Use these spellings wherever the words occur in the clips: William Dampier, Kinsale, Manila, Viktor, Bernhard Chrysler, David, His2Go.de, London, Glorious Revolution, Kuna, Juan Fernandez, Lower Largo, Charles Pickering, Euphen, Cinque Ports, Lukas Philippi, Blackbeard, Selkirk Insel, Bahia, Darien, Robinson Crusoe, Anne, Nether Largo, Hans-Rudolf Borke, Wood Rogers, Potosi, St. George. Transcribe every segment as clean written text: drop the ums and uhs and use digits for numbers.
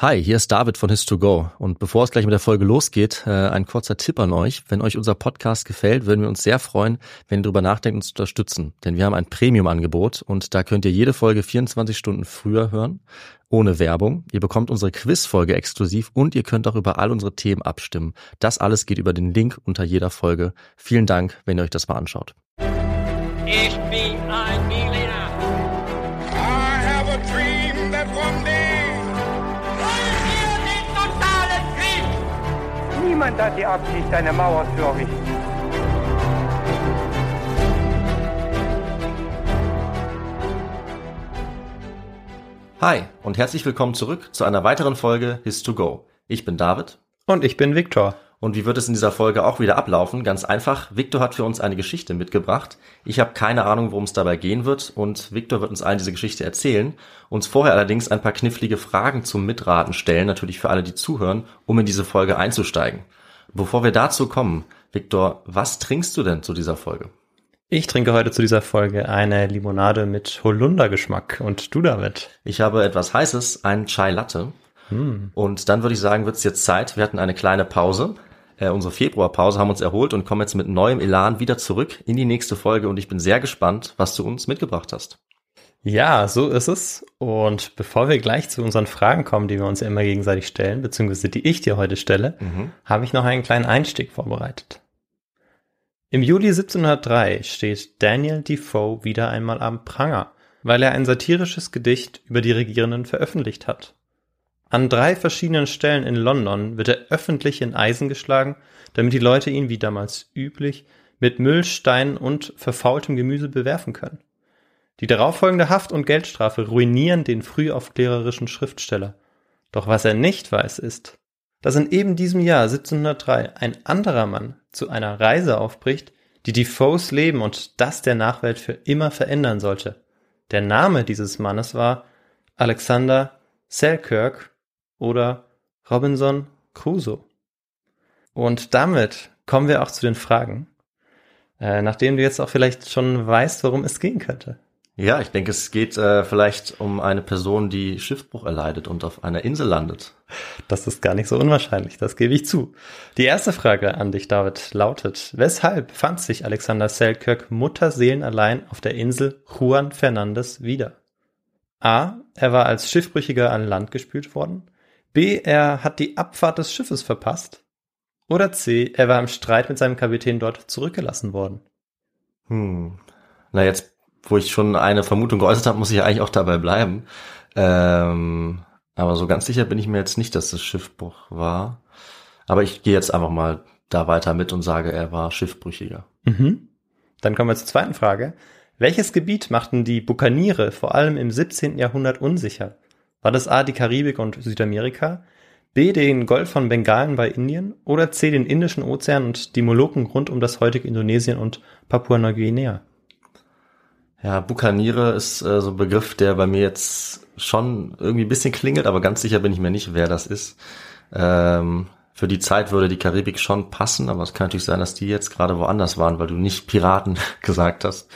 Hi, hier ist David von His2Go und bevor es gleich mit der Folge losgeht, ein kurzer Tipp an euch. Wenn euch unser Podcast gefällt, würden wir uns sehr freuen, wenn ihr darüber nachdenkt, uns zu unterstützen. Denn wir haben ein Premium-Angebot und da könnt ihr jede Folge 24 Stunden früher hören, ohne Werbung. Ihr bekommt unsere Quiz-Folge exklusiv und ihr könnt auch über all unsere Themen abstimmen. Das alles geht über den Link unter jeder Folge. Vielen Dank, wenn ihr euch das mal anschaut. Ich bin ein Berliner. I have a dream that one day. Niemand hat die Absicht, eine Mauer zu errichten. Hi und herzlich willkommen zurück zu einer weiteren Folge His2Go. Ich bin David. Und ich bin Viktor. Und wie wird es in dieser Folge auch wieder ablaufen? Ganz einfach, Viktor hat für uns eine Geschichte mitgebracht. Ich habe keine Ahnung, worum es dabei gehen wird und Viktor wird uns allen diese Geschichte erzählen, uns vorher allerdings ein paar knifflige Fragen zum Mitraten stellen, natürlich für alle, die zuhören, um in diese Folge einzusteigen. Bevor wir dazu kommen, Viktor, was trinkst du denn zu dieser Folge? Ich trinke heute zu dieser Folge eine Limonade mit Holundergeschmack. Und du, David? Ich habe etwas Heißes, einen Chai Latte. Und dann würde ich sagen, wird es jetzt Zeit. Wir hatten eine kleine Pause. Unsere Februarpause, haben uns erholt und kommen jetzt mit neuem Elan wieder zurück in die nächste Folge und ich bin sehr gespannt, was du uns mitgebracht hast. Ja, so ist es. Und bevor wir gleich zu unseren Fragen kommen, die wir uns ja immer gegenseitig stellen, beziehungsweise die ich dir heute stelle, habe ich noch einen kleinen Einstieg vorbereitet. Im Juli 1703 steht Daniel Defoe wieder einmal am Pranger, weil er ein satirisches Gedicht über die Regierenden veröffentlicht hat. An 3 verschiedenen Stellen in London wird er öffentlich in Eisen geschlagen, damit die Leute ihn, wie damals üblich, mit Müll, Steinen und verfaultem Gemüse bewerfen können. Die darauffolgende Haft- und Geldstrafe ruinieren den frühaufklärerischen Schriftsteller. Doch was er nicht weiß, ist, dass in eben diesem Jahr 1703 ein anderer Mann zu einer Reise aufbricht, die Defoes Leben und das der Nachwelt für immer verändern sollte. Der Name dieses Mannes war Alexander Selkirk oder Robinson Crusoe. Und damit kommen wir auch zu den Fragen, nachdem du jetzt auch vielleicht schon weißt, worum es gehen könnte. Ja, ich denke, es geht vielleicht um eine Person, die Schiffbruch erleidet und auf einer Insel landet. Das ist gar nicht so unwahrscheinlich, das gebe ich zu. Die erste Frage an dich, David, lautet: Weshalb fand sich Alexander Selkirk mutterseelenallein auf der Insel Juan Fernandez wieder? A. Er war als Schiffbrüchiger an Land gespült worden. B. Er hat die Abfahrt des Schiffes verpasst. Oder C. Er war im Streit mit seinem Kapitän dort zurückgelassen worden. Na jetzt, wo ich schon eine Vermutung geäußert habe, muss ich ja eigentlich auch dabei bleiben. Aber so ganz sicher bin ich mir jetzt nicht, dass das Schiffbruch war. Aber ich gehe jetzt einfach mal da weiter mit und sage, er war Schiffbrüchiger. Dann kommen wir zur zweiten Frage. Welches Gebiet machten die Bukaniere vor allem im 17. Jahrhundert unsicher? War das A, die Karibik und Südamerika, B, den Golf von Bengalen bei Indien oder C, den Indischen Ozean und die Molukken rund um das heutige Indonesien und Papua-Neuguinea? Ja, Bukaniere ist so ein Begriff, der bei mir jetzt schon irgendwie ein bisschen klingelt, aber ganz sicher bin ich mir nicht, wer das ist. Für die Zeit würde die Karibik schon passen, aber es kann natürlich sein, dass die jetzt gerade woanders waren, weil du nicht Piraten gesagt hast.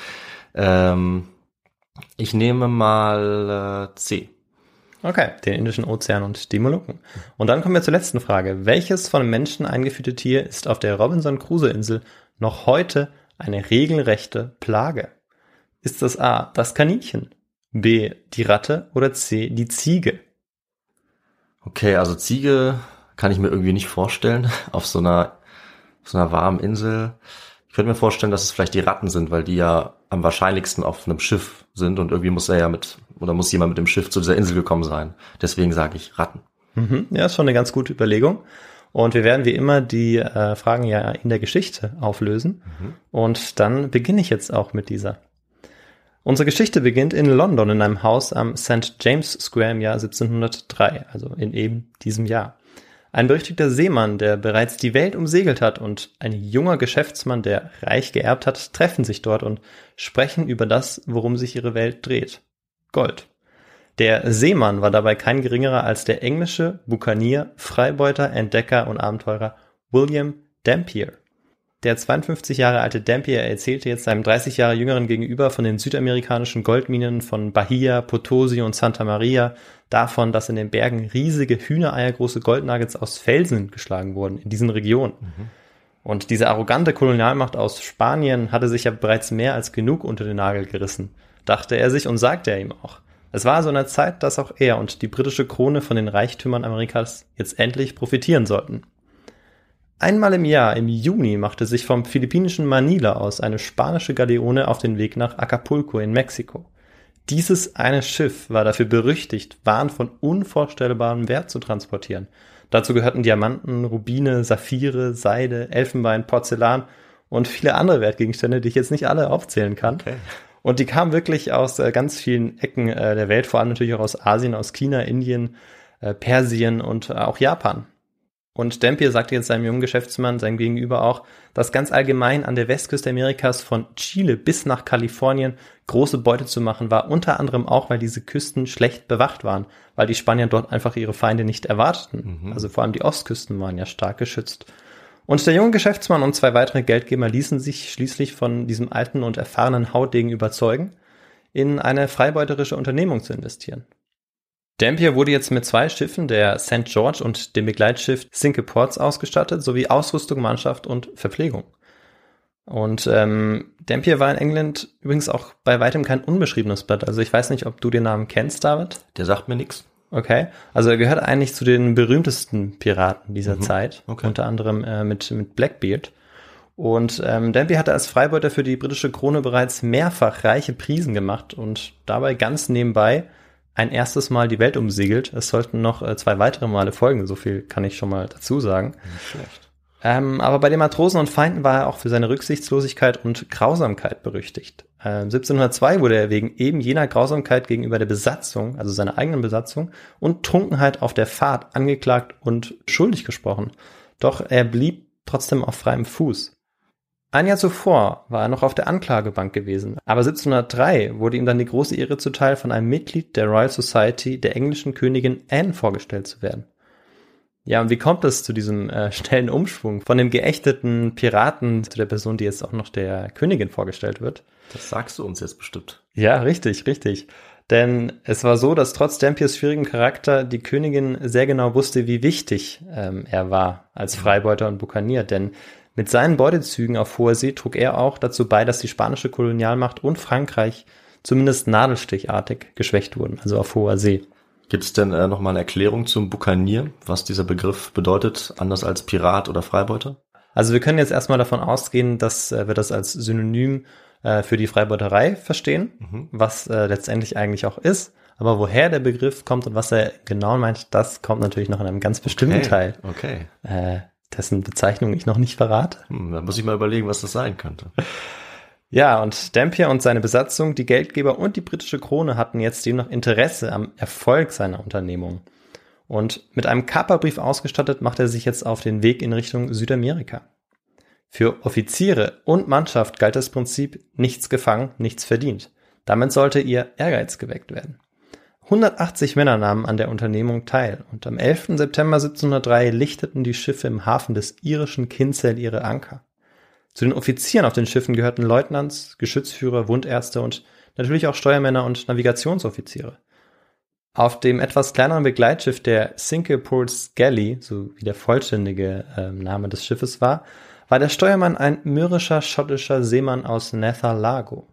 Ich nehme mal C. Okay, den Indischen Ozean und die Molukken. Und dann kommen wir zur letzten Frage. Welches von Menschen eingeführte Tier ist auf der Robinson-Crusoe-Insel noch heute eine regelrechte Plage? Ist das A, das Kaninchen, B, die Ratte oder C, die Ziege? Okay, also Ziege kann ich mir irgendwie nicht vorstellen auf so einer warmen Insel. Ich könnte mir vorstellen, dass es vielleicht die Ratten sind, weil die ja am wahrscheinlichsten auf einem Schiff sind und irgendwie muss er ja muss jemand mit dem Schiff zu dieser Insel gekommen sein. Deswegen sage ich Ratten. Ja, ist schon eine ganz gute Überlegung. Und wir werden wie immer die Fragen ja in der Geschichte auflösen. Und dann beginne ich jetzt auch mit dieser. Unsere Geschichte beginnt in London in einem Haus am St. James Square im Jahr 1703, also in eben diesem Jahr. Ein berüchtigter Seemann, der bereits die Welt umsegelt hat, und ein junger Geschäftsmann, der reich geerbt hat, treffen sich dort und sprechen über das, worum sich ihre Welt dreht: Gold. Der Seemann war dabei kein geringerer als der englische Bukanier, Freibeuter, Entdecker und Abenteurer William Dampier. Der 52 Jahre alte Dampier erzählte jetzt seinem 30 Jahre jüngeren Gegenüber von den südamerikanischen Goldminen von Bahia, Potosi und Santa Maria, davon, dass in den Bergen riesige hühnereiergroße Goldnuggets aus Felsen geschlagen wurden in diesen Regionen. Mhm. Und diese arrogante Kolonialmacht aus Spanien hatte sich ja bereits mehr als genug unter den Nagel gerissen, dachte er sich und sagte er ihm auch. Es war so eine Zeit, dass auch er und die britische Krone von den Reichtümern Amerikas jetzt endlich profitieren sollten. Einmal im Jahr, im Juni, machte sich vom philippinischen Manila aus eine spanische Galeone auf den Weg nach Acapulco in Mexiko. Dieses eine Schiff war dafür berüchtigt, Waren von unvorstellbarem Wert zu transportieren. Dazu gehörten Diamanten, Rubine, Saphire, Seide, Elfenbein, Porzellan und viele andere Wertgegenstände, die ich jetzt nicht alle aufzählen kann. Okay. Und die kamen wirklich aus ganz vielen Ecken der Welt, vor allem natürlich auch aus Asien, aus China, Indien, Persien und auch Japan. Und Dampier sagte jetzt seinem jungen Geschäftsmann, seinem Gegenüber auch, dass ganz allgemein an der Westküste Amerikas von Chile bis nach Kalifornien große Beute zu machen war, unter anderem auch, weil diese Küsten schlecht bewacht waren, weil die Spanier dort einfach ihre Feinde nicht erwarteten. Mhm. Also vor allem die Ostküsten waren ja stark geschützt. Und der junge Geschäftsmann und zwei weitere Geldgeber ließen sich schließlich von diesem alten und erfahrenen Hautdegen überzeugen, in eine freibeuterische Unternehmung zu investieren. Dampier wurde jetzt mit zwei Schiffen, der St. George und dem Begleitschiff Cinque Ports, ausgestattet, sowie Ausrüstung, Mannschaft und Verpflegung. Und Dampier war in England übrigens auch bei weitem kein unbeschriebenes Blatt. Also ich weiß nicht, ob du den Namen kennst, David? Der sagt mir nichts. Okay, also er gehört eigentlich zu den berühmtesten Piraten dieser Zeit, okay. Unter anderem mit Blackbeard. Und Dampier hatte als Freibeuter für die britische Krone bereits mehrfach reiche Prisen gemacht und dabei ganz nebenbei ein erstes Mal die Welt umsegelt. Es sollten noch zwei weitere Male folgen, so viel kann ich schon mal dazu sagen. Nicht schlecht. Aber bei den Matrosen und Feinden war er auch für seine Rücksichtslosigkeit und Grausamkeit berüchtigt. 1702 wurde er wegen eben jener Grausamkeit gegenüber der Besatzung, also seiner eigenen Besatzung, und Trunkenheit auf der Fahrt angeklagt und schuldig gesprochen. Doch er blieb trotzdem auf freiem Fuß. Ein Jahr zuvor war er noch auf der Anklagebank gewesen, aber 1703 wurde ihm dann die große Ehre zuteil, von einem Mitglied der Royal Society, der englischen Königin Anne, vorgestellt zu werden. Ja, und wie kommt es zu diesem schnellen Umschwung von dem geächteten Piraten zu der Person, die jetzt auch noch der Königin vorgestellt wird? Das sagst du uns jetzt bestimmt. Ja, richtig, richtig. Denn es war so, dass trotz Dampiers schwierigem Charakter die Königin sehr genau wusste, wie wichtig er war als Freibeuter und Bukanier. Denn mit seinen Beutezügen auf hoher See trug er auch dazu bei, dass die spanische Kolonialmacht und Frankreich zumindest nadelstichartig geschwächt wurden, also auf hoher See. Gibt es denn nochmal eine Erklärung zum Bukanier, was dieser Begriff bedeutet, anders als Pirat oder Freibeuter? Also wir können jetzt erstmal davon ausgehen, dass wir das als Synonym für die Freibeuterei verstehen, was letztendlich eigentlich auch ist. Aber woher der Begriff kommt und was er genau meint, das kommt natürlich noch in einem ganz bestimmten Teil. Okay. Dessen Bezeichnung ich noch nicht verrate. Da muss ich mal überlegen, was das sein könnte. Ja, und Dampier und seine Besatzung, die Geldgeber und die britische Krone hatten jetzt demnach Interesse am Erfolg seiner Unternehmung. Und mit einem Kaperbrief ausgestattet, macht er sich jetzt auf den Weg in Richtung Südamerika. Für Offiziere und Mannschaft galt das Prinzip nichts gefangen, nichts verdient. Damit sollte ihr Ehrgeiz geweckt werden. 180 Männer nahmen an der Unternehmung teil und am 11. September 1703 lichteten die Schiffe im Hafen des irischen Kinsale ihre Anker. Zu den Offizieren auf den Schiffen gehörten Leutnants, Geschützführer, Wundärzte und natürlich auch Steuermänner und Navigationsoffiziere. Auf dem etwas kleineren Begleitschiff der Cinque Ports Galley, so wie der vollständige Name des Schiffes war der Steuermann ein mürrischer schottischer Seemann aus Nether Largo.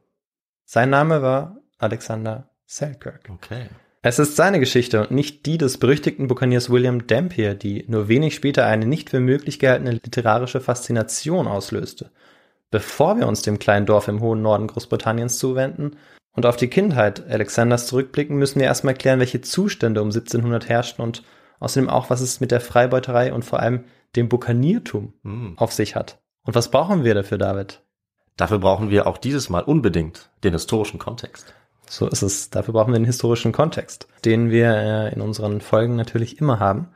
Sein Name war Alexander Selkirk. Okay. Es ist seine Geschichte und nicht die des berüchtigten Bukaniers William Dampier, die nur wenig später eine nicht für möglich gehaltene literarische Faszination auslöste. Bevor wir uns dem kleinen Dorf im hohen Norden Großbritanniens zuwenden und auf die Kindheit Alexanders zurückblicken, müssen wir erstmal klären, welche Zustände um 1700 herrschten und außerdem auch, was es mit der Freibeuterei und vor allem dem Bukaniertum auf sich hat. Und was brauchen wir dafür, David? Dafür brauchen wir auch dieses Mal unbedingt den historischen Kontext. So ist es. Dafür brauchen wir den historischen Kontext, den wir in unseren Folgen natürlich immer haben.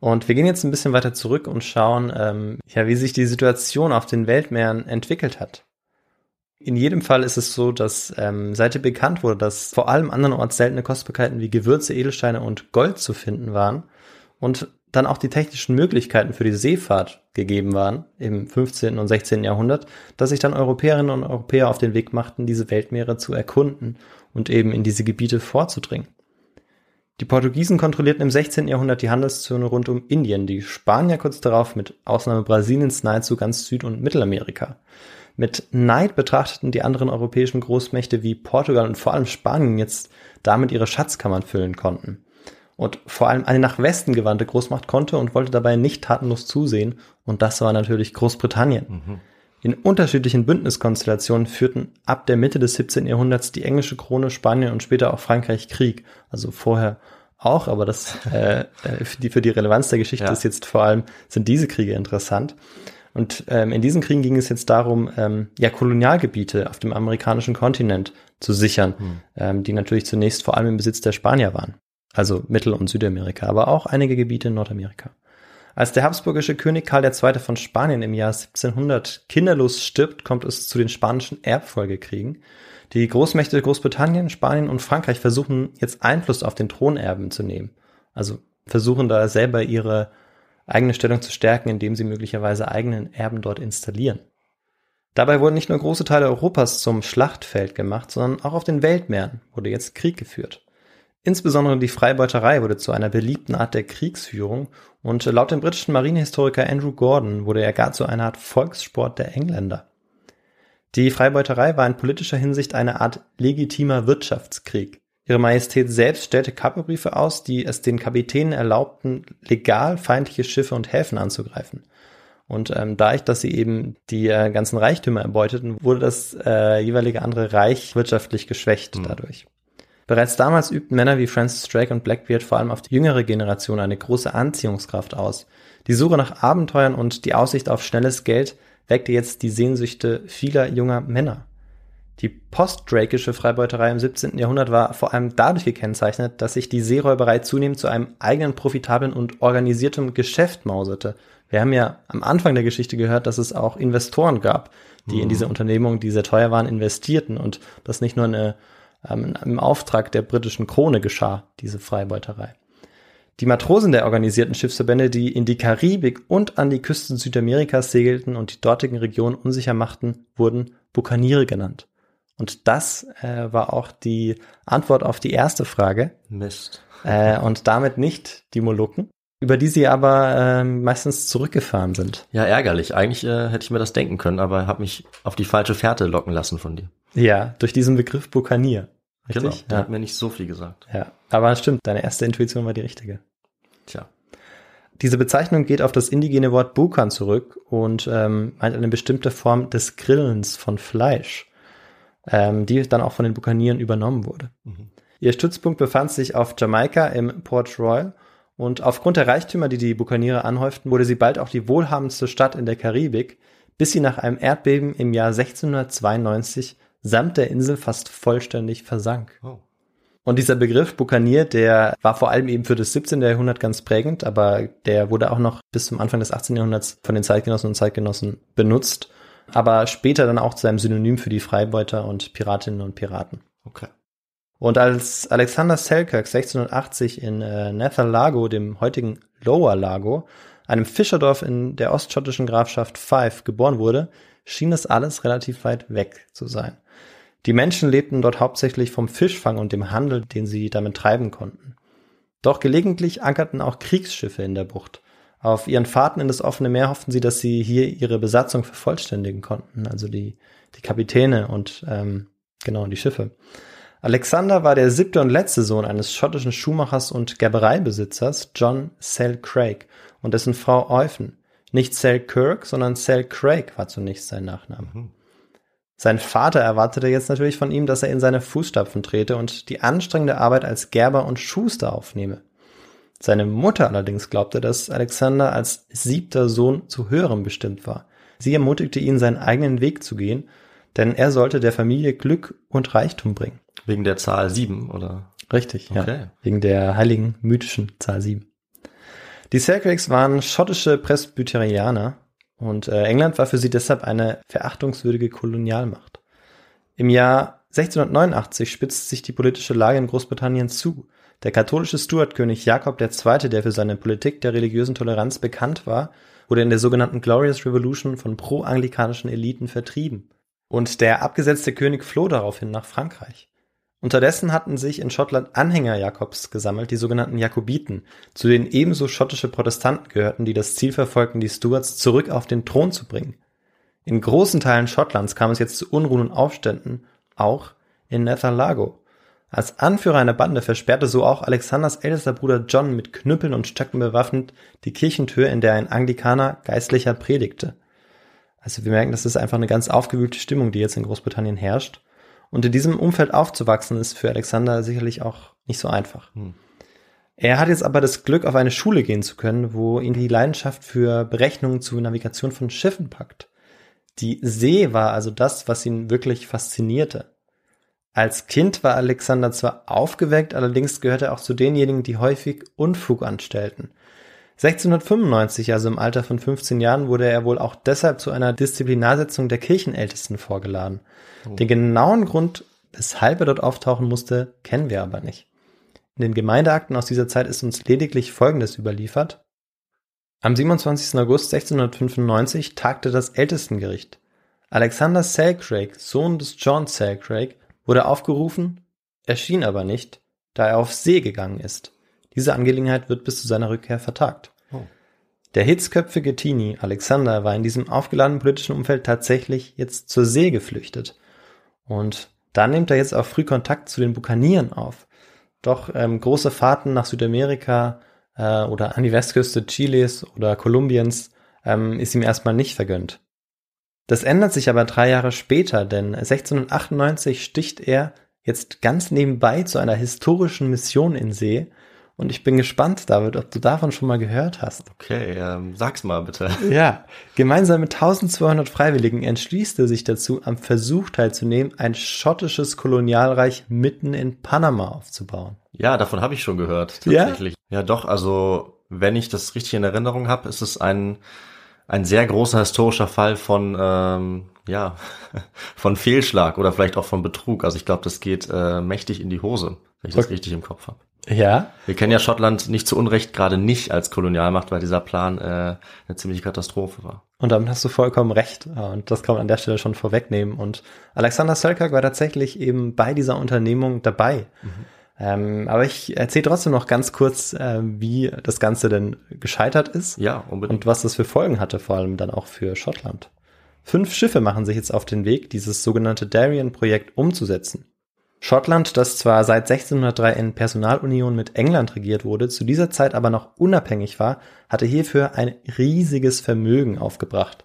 Und wir gehen jetzt ein bisschen weiter zurück und schauen, wie sich die Situation auf den Weltmeeren entwickelt hat. In jedem Fall ist es so, dass seitdem bekannt wurde, dass vor allem andernorts seltene Kostbarkeiten wie Gewürze, Edelsteine und Gold zu finden waren und dann auch die technischen Möglichkeiten für die Seefahrt gegeben waren im 15. und 16. Jahrhundert, dass sich dann Europäerinnen und Europäer auf den Weg machten, diese Weltmeere zu erkunden und eben in diese Gebiete vorzudringen. Die Portugiesen kontrollierten im 16. Jahrhundert die Handelszone rund um Indien, die Spanier kurz darauf mit Ausnahme Brasiliens nahezu ganz Süd- und Mittelamerika. Mit Neid betrachteten die anderen europäischen Großmächte, wie Portugal und vor allem Spanien jetzt damit ihre Schatzkammern füllen konnten. Und vor allem eine nach Westen gewandte Großmacht konnte und wollte dabei nicht tatenlos zusehen, und das war natürlich Großbritannien. Mhm. In unterschiedlichen Bündniskonstellationen führten ab der Mitte des 17. Jahrhunderts die englische Krone, Spanien und später auch Frankreich Krieg. Also vorher auch, aber das für die Relevanz der Geschichte ist jetzt vor allem, sind diese Kriege interessant. Und in diesen Kriegen ging es jetzt darum, Kolonialgebiete auf dem amerikanischen Kontinent zu sichern, die natürlich zunächst vor allem im Besitz der Spanier waren. Also Mittel- und Südamerika, aber auch einige Gebiete in Nordamerika. Als der habsburgische König Karl II. Von Spanien im Jahr 1700 kinderlos stirbt, kommt es zu den spanischen Erbfolgekriegen. Die Großmächte Großbritannien, Spanien und Frankreich versuchen jetzt Einfluss auf den Thronerben zu nehmen. Also versuchen da selber ihre eigene Stellung zu stärken, indem sie möglicherweise eigenen Erben dort installieren. Dabei wurden nicht nur große Teile Europas zum Schlachtfeld gemacht, sondern auch auf den Weltmeeren wurde jetzt Krieg geführt. Insbesondere die Freibeuterei wurde zu einer beliebten Art der Kriegsführung und laut dem britischen Marinehistoriker Andrew Gordon wurde er gar zu einer Art Volkssport der Engländer. Die Freibeuterei war in politischer Hinsicht eine Art legitimer Wirtschaftskrieg. Ihre Majestät selbst stellte Kaperbriefe aus, die es den Kapitänen erlaubten, legal feindliche Schiffe und Häfen anzugreifen. Und dadurch, dass sie eben die ganzen Reichtümer erbeuteten, wurde das jeweilige andere Reich wirtschaftlich geschwächt dadurch. Bereits damals übten Männer wie Francis Drake und Blackbeard vor allem auf die jüngere Generation eine große Anziehungskraft aus. Die Suche nach Abenteuern und die Aussicht auf schnelles Geld weckte jetzt die Sehnsüchte vieler junger Männer. Die postdrakeische Freibeuterei im 17. Jahrhundert war vor allem dadurch gekennzeichnet, dass sich die Seeräuberei zunehmend zu einem eigenen profitablen und organisierten Geschäft mauserte. Wir haben ja am Anfang der Geschichte gehört, dass es auch Investoren gab, die in diese Unternehmungen, die sehr teuer waren, investierten und das nicht nur im Auftrag der britischen Krone geschah, diese Freibeuterei. Die Matrosen der organisierten Schiffsverbände, die in die Karibik und an die Küsten Südamerikas segelten und die dortigen Regionen unsicher machten, wurden Bukaniere genannt. Und das war auch die Antwort auf die erste Frage. Mist. Und damit nicht die Molukken, über die sie aber meistens zurückgefahren sind. Ja, ärgerlich. Eigentlich hätte ich mir das denken können, aber habe mich auf die falsche Fährte locken lassen von dir. Ja, durch diesen Begriff Bukanier. Richtig? Genau, der hat mir nicht so viel gesagt. Ja, aber stimmt, deine erste Intuition war die richtige. Tja. Diese Bezeichnung geht auf das indigene Wort Bukan zurück und meint eine bestimmte Form des Grillens von Fleisch, die dann auch von den Bukanieren übernommen wurde. Mhm. Ihr Stützpunkt befand sich auf Jamaika im Port Royal und aufgrund der Reichtümer, die die Bukaniere anhäuften, wurde sie bald auch die wohlhabendste Stadt in der Karibik, bis sie nach einem Erdbeben im Jahr 1692 samt der Insel fast vollständig versank. Oh. Und dieser Begriff Bukanier, der war vor allem eben für das 17. Jahrhundert ganz prägend, aber der wurde auch noch bis zum Anfang des 18. Jahrhunderts von den Zeitgenossinnen und Zeitgenossen benutzt, aber später dann auch zu einem Synonym für die Freibeuter und Piratinnen und Piraten. Okay. Und als Alexander Selkirk 1680 in Nether Largo, dem heutigen Lower Largo, einem Fischerdorf in der ostschottischen Grafschaft Fife, geboren wurde, schien das alles relativ weit weg zu sein. Die Menschen lebten dort hauptsächlich vom Fischfang und dem Handel, den sie damit treiben konnten. Doch gelegentlich ankerten auch Kriegsschiffe in der Bucht. Auf ihren Fahrten in das offene Meer hofften sie, dass sie hier ihre Besatzung vervollständigen konnten, also die Kapitäne und die Schiffe. Alexander war der 7. und letzte Sohn eines schottischen Schuhmachers und Gerbereibesitzers John Selcraig und dessen Frau Euphen. Nicht Selkirk, sondern Selcraig war zunächst sein Nachname. Mhm. Sein Vater erwartete jetzt natürlich von ihm, dass er in seine Fußstapfen trete und die anstrengende Arbeit als Gerber und Schuster aufnehme. Seine Mutter allerdings glaubte, dass Alexander als 7. Sohn zu Höherem bestimmt war. Sie ermutigte ihn, seinen eigenen Weg zu gehen, denn er sollte der Familie Glück und Reichtum bringen. Wegen der Zahl 7, oder? Richtig, okay. Ja. Wegen der heiligen, mythischen Zahl 7. Die Selcraigs waren schottische Presbyterianer und England war für sie deshalb eine verachtungswürdige Kolonialmacht. Im Jahr 1689 spitzte sich die politische Lage in Großbritannien zu. Der katholische Stuartkönig Jakob II., der für seine Politik der religiösen Toleranz bekannt war, wurde in der sogenannten Glorious Revolution von pro-anglikanischen Eliten vertrieben. Und der abgesetzte König floh daraufhin nach Frankreich. Unterdessen hatten sich in Schottland Anhänger Jakobs gesammelt, die sogenannten Jakobiten, zu denen ebenso schottische Protestanten gehörten, die das Ziel verfolgten, die Stuarts zurück auf den Thron zu bringen. In großen Teilen Schottlands kam es jetzt zu Unruhen und Aufständen, auch in Nether Largo. Als Anführer einer Bande versperrte so auch Alexanders ältester Bruder John mit Knüppeln und Stöcken bewaffnet die Kirchentür, in der ein Anglikaner Geistlicher predigte. Also wir merken, das ist einfach eine ganz aufgewühlte Stimmung, die jetzt in Großbritannien herrscht. Und in diesem Umfeld aufzuwachsen, ist für Alexander sicherlich auch nicht so einfach. Er hat jetzt aber das Glück, auf eine Schule gehen zu können, wo ihn die Leidenschaft für Berechnungen zur Navigation von Schiffen packt. Die See war also das, was ihn wirklich faszinierte. Als Kind war Alexander zwar aufgeweckt, allerdings gehörte er auch zu denjenigen, die häufig Unfug anstellten. 1695, also im Alter von 15 Jahren, wurde er wohl auch deshalb zu einer Disziplinarsitzung der Kirchenältesten vorgeladen. Oh. Den genauen Grund, weshalb er dort auftauchen musste, kennen wir aber nicht. In den Gemeindeakten aus dieser Zeit ist uns lediglich Folgendes überliefert. Am 27. August 1695 tagte das Ältestengericht. Alexander Selkirk, Sohn des John Selcraig, wurde aufgerufen, erschien aber nicht, da er auf See gegangen ist. Diese Angelegenheit wird bis zu seiner Rückkehr vertagt. Oh. Der hitzköpfige Teenie Alexander war in diesem aufgeladenen politischen Umfeld tatsächlich jetzt zur See geflüchtet. Und da nimmt er jetzt auch früh Kontakt zu den Bukanieren auf. Doch große Fahrten nach Südamerika oder an die Westküste Chiles oder Kolumbiens ist ihm erstmal nicht vergönnt. Das ändert sich aber 3 Jahre später, denn 1698 sticht er jetzt ganz nebenbei zu einer historischen Mission in See. Und ich bin gespannt, David, ob du davon schon mal gehört hast. Okay, sag's mal bitte. Ja, gemeinsam mit 1200 Freiwilligen entschließt er sich dazu, am Versuch teilzunehmen, ein schottisches Kolonialreich mitten in Panama aufzubauen. Ja, davon habe ich schon gehört, tatsächlich. Ja, doch, also wenn ich das richtig in Erinnerung habe, ist es ein sehr großer historischer Fall von Fehlschlag oder vielleicht auch von Betrug. Also ich glaube, das geht mächtig in die Hose, wenn ich das richtig im Kopf habe. Ja. Wir kennen ja Schottland nicht zu Unrecht gerade nicht als Kolonialmacht, weil dieser Plan eine ziemliche Katastrophe war. Und damit hast du vollkommen recht. Und das kann man an der Stelle schon vorwegnehmen. Und Alexander Selkirk war tatsächlich eben bei dieser Unternehmung dabei. Mhm. Aber ich erzähle trotzdem noch ganz kurz, wie das Ganze denn gescheitert ist. Ja, unbedingt. Und was das für Folgen hatte, vor allem dann auch für Schottland. 5 Schiffe machen sich jetzt auf den Weg, dieses sogenannte Darien-Projekt umzusetzen. Schottland, das zwar seit 1603 in Personalunion mit England regiert wurde, zu dieser Zeit aber noch unabhängig war, hatte hierfür ein riesiges Vermögen aufgebracht.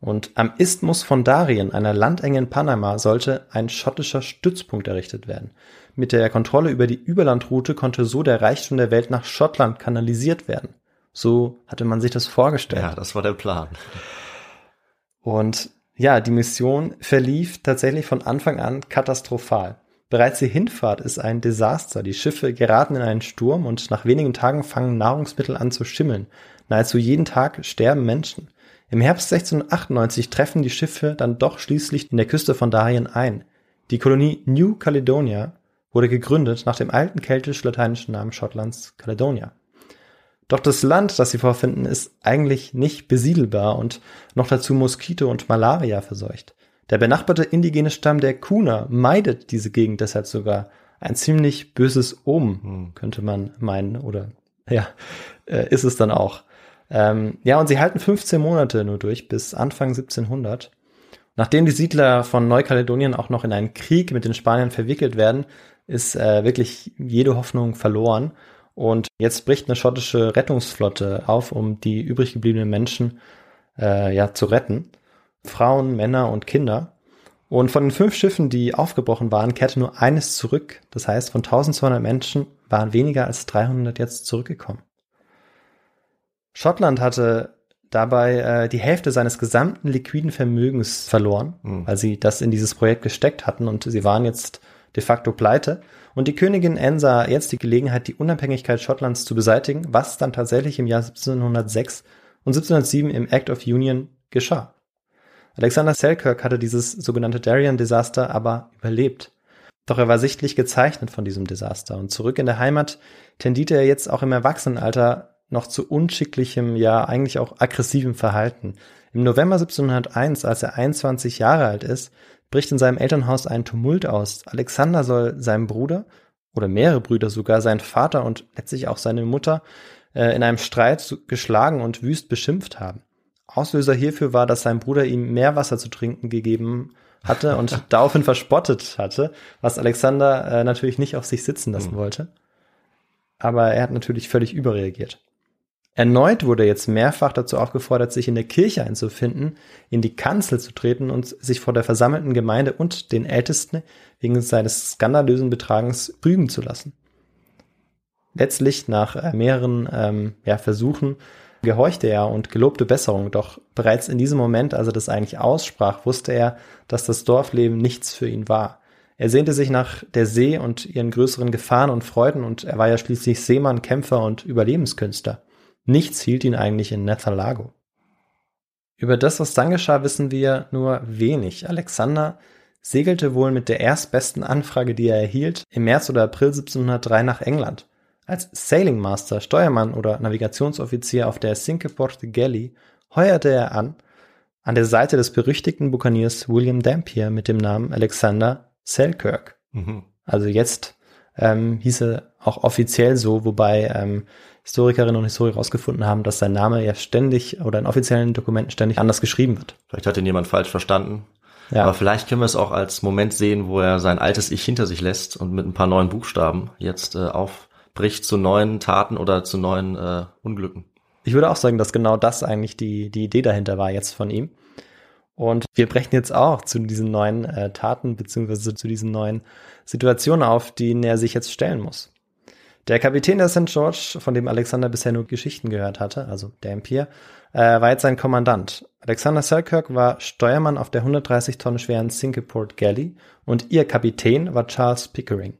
Und am Isthmus von Darien, einer Landenge in Panama, sollte ein schottischer Stützpunkt errichtet werden. Mit der Kontrolle über die Überlandroute konnte so der Reichtum der Welt nach Schottland kanalisiert werden. So hatte man sich das vorgestellt. Ja, das war der Plan. Und ja, die Mission verlief tatsächlich von Anfang an katastrophal. Bereits die Hinfahrt ist ein Desaster. Die Schiffe geraten in einen Sturm und nach wenigen Tagen fangen Nahrungsmittel an zu schimmeln. Nahezu jeden Tag sterben Menschen. Im Herbst 1698 treffen die Schiffe dann doch schließlich in der Küste von Darien ein. Die Kolonie New Caledonia wurde gegründet nach dem alten keltisch-lateinischen Namen Schottlands Caledonia. Doch das Land, das sie vorfinden, ist eigentlich nicht besiedelbar und noch dazu Moskito und Malaria verseucht. Der benachbarte indigene Stamm der Kuna meidet diese Gegend deshalb sogar. Ein ziemlich böses Omen, könnte man meinen, oder ja, ist es dann auch. Und sie halten 15 Monate nur durch, bis Anfang 1700. Nachdem die Siedler von Neukaledonien auch noch in einen Krieg mit den Spaniern verwickelt werden, ist wirklich jede Hoffnung verloren. Und jetzt bricht eine schottische Rettungsflotte auf, um die übrig gebliebenen Menschen zu retten. Frauen, Männer und Kinder. Und von den 5 Schiffen, die aufgebrochen waren, kehrte nur eines zurück. Das heißt, von 1200 Menschen waren weniger als 300 jetzt zurückgekommen. Schottland hatte dabei die Hälfte seines gesamten liquiden Vermögens verloren, weil sie das in dieses Projekt gesteckt hatten und sie waren jetzt de facto pleite. Und die Königin Anne sah jetzt die Gelegenheit, die Unabhängigkeit Schottlands zu beseitigen, was dann tatsächlich im Jahr 1706 und 1707 im Act of Union geschah. Alexander Selkirk hatte dieses sogenannte Darien-Desaster aber überlebt. Doch er war sichtlich gezeichnet von diesem Desaster und zurück in der Heimat tendierte er jetzt auch im Erwachsenenalter noch zu unschicklichem, ja eigentlich auch aggressivem Verhalten. Im November 1701, als er 21 Jahre alt ist, bricht in seinem Elternhaus ein Tumult aus. Alexander soll seinem Bruder oder mehrere Brüder sogar, seinen Vater und letztlich auch seine Mutter in einem Streit geschlagen und wüst beschimpft haben. Auslöser hierfür war, dass sein Bruder ihm Meerwasser zu trinken gegeben hatte und daraufhin verspottet hatte, was Alexander natürlich nicht auf sich sitzen lassen wollte. Aber er hat natürlich völlig überreagiert. Erneut wurde er jetzt mehrfach dazu aufgefordert, sich in der Kirche einzufinden, in die Kanzel zu treten und sich vor der versammelten Gemeinde und den Ältesten wegen seines skandalösen Betragens rügen zu lassen. Letztlich nach mehreren Versuchen gehorchte er und gelobte Besserung, doch bereits in diesem Moment, als er das eigentlich aussprach, wusste er, dass das Dorfleben nichts für ihn war. Er sehnte sich nach der See und ihren größeren Gefahren und Freuden und er war ja schließlich Seemann, Kämpfer und Überlebenskünstler. Nichts hielt ihn eigentlich in Netherlago. Über das, was dann geschah, wissen wir nur wenig. Alexander segelte wohl mit der erstbesten Anfrage, die er erhielt, im März oder April 1703 nach England. Als Sailing Master, Steuermann oder Navigationsoffizier auf der Cinque Ports Galley heuerte er an der Seite des berüchtigten Bukaniers William Dampier mit dem Namen Alexander Selkirk. Also jetzt hieß er auch offiziell so, wobei Historikerinnen und Historiker herausgefunden haben, dass sein Name ja ständig oder in offiziellen Dokumenten ständig anders geschrieben wird. Vielleicht hat ihn jemand falsch verstanden. Ja. Aber vielleicht können wir es auch als Moment sehen, wo er sein altes Ich hinter sich lässt und mit ein paar neuen Buchstaben jetzt aufbricht zu neuen Taten oder zu neuen Unglücken. Ich würde auch sagen, dass genau das eigentlich die Idee dahinter war jetzt von ihm. Und wir brechen jetzt auch zu diesen neuen Taten beziehungsweise zu diesen neuen Situationen auf, denen er sich jetzt stellen muss. Der Kapitän der St. George, von dem Alexander bisher nur Geschichten gehört hatte, also Dampier, war jetzt sein Kommandant. Alexander Selkirk war Steuermann auf der 130 Tonnen schweren Cinque Ports Galley und ihr Kapitän war Charles Pickering.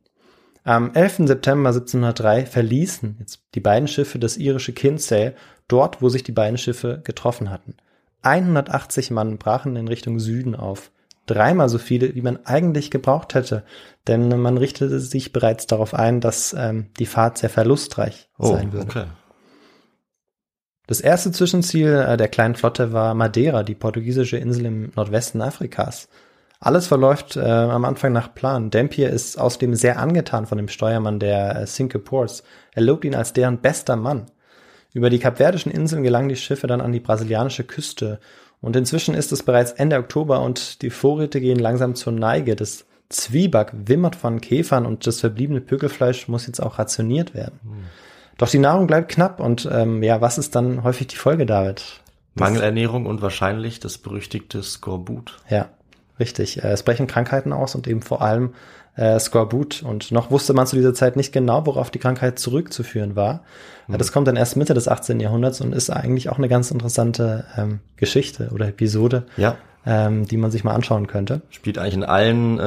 Am 11. September 1703 verließen jetzt die beiden Schiffe das irische Kinsale, dort, wo sich die beiden Schiffe getroffen hatten. 180 Mann brachen in Richtung Süden auf. Dreimal so viele, wie man eigentlich gebraucht hätte. Denn man richtete sich bereits darauf ein, dass die Fahrt sehr verlustreich sein würde. Okay. Das erste Zwischenziel der kleinen Flotte war Madeira, die portugiesische Insel im Nordwesten Afrikas. Alles verläuft am Anfang nach Plan. Dampier ist außerdem sehr angetan von dem Steuermann der Cinque Ports. Er lobt ihn als deren bester Mann. Über die kapverdischen Inseln gelangen die Schiffe dann an die brasilianische Küste. Und inzwischen ist es bereits Ende Oktober und die Vorräte gehen langsam zur Neige. Das Zwieback wimmert von Käfern und das verbliebene Pökelfleisch muss jetzt auch rationiert werden. Doch die Nahrung bleibt knapp und was ist dann häufig die Folge, David? Mangelernährung und wahrscheinlich das berüchtigte Skorbut. Ja, richtig. Es brechen Krankheiten aus und eben vor allem Skorbut. Und noch wusste man zu dieser Zeit nicht genau, worauf die Krankheit zurückzuführen war. Das kommt dann erst Mitte des 18. Jahrhunderts und ist eigentlich auch eine ganz interessante Geschichte oder Episode, die man sich mal anschauen könnte. Spielt eigentlich in allen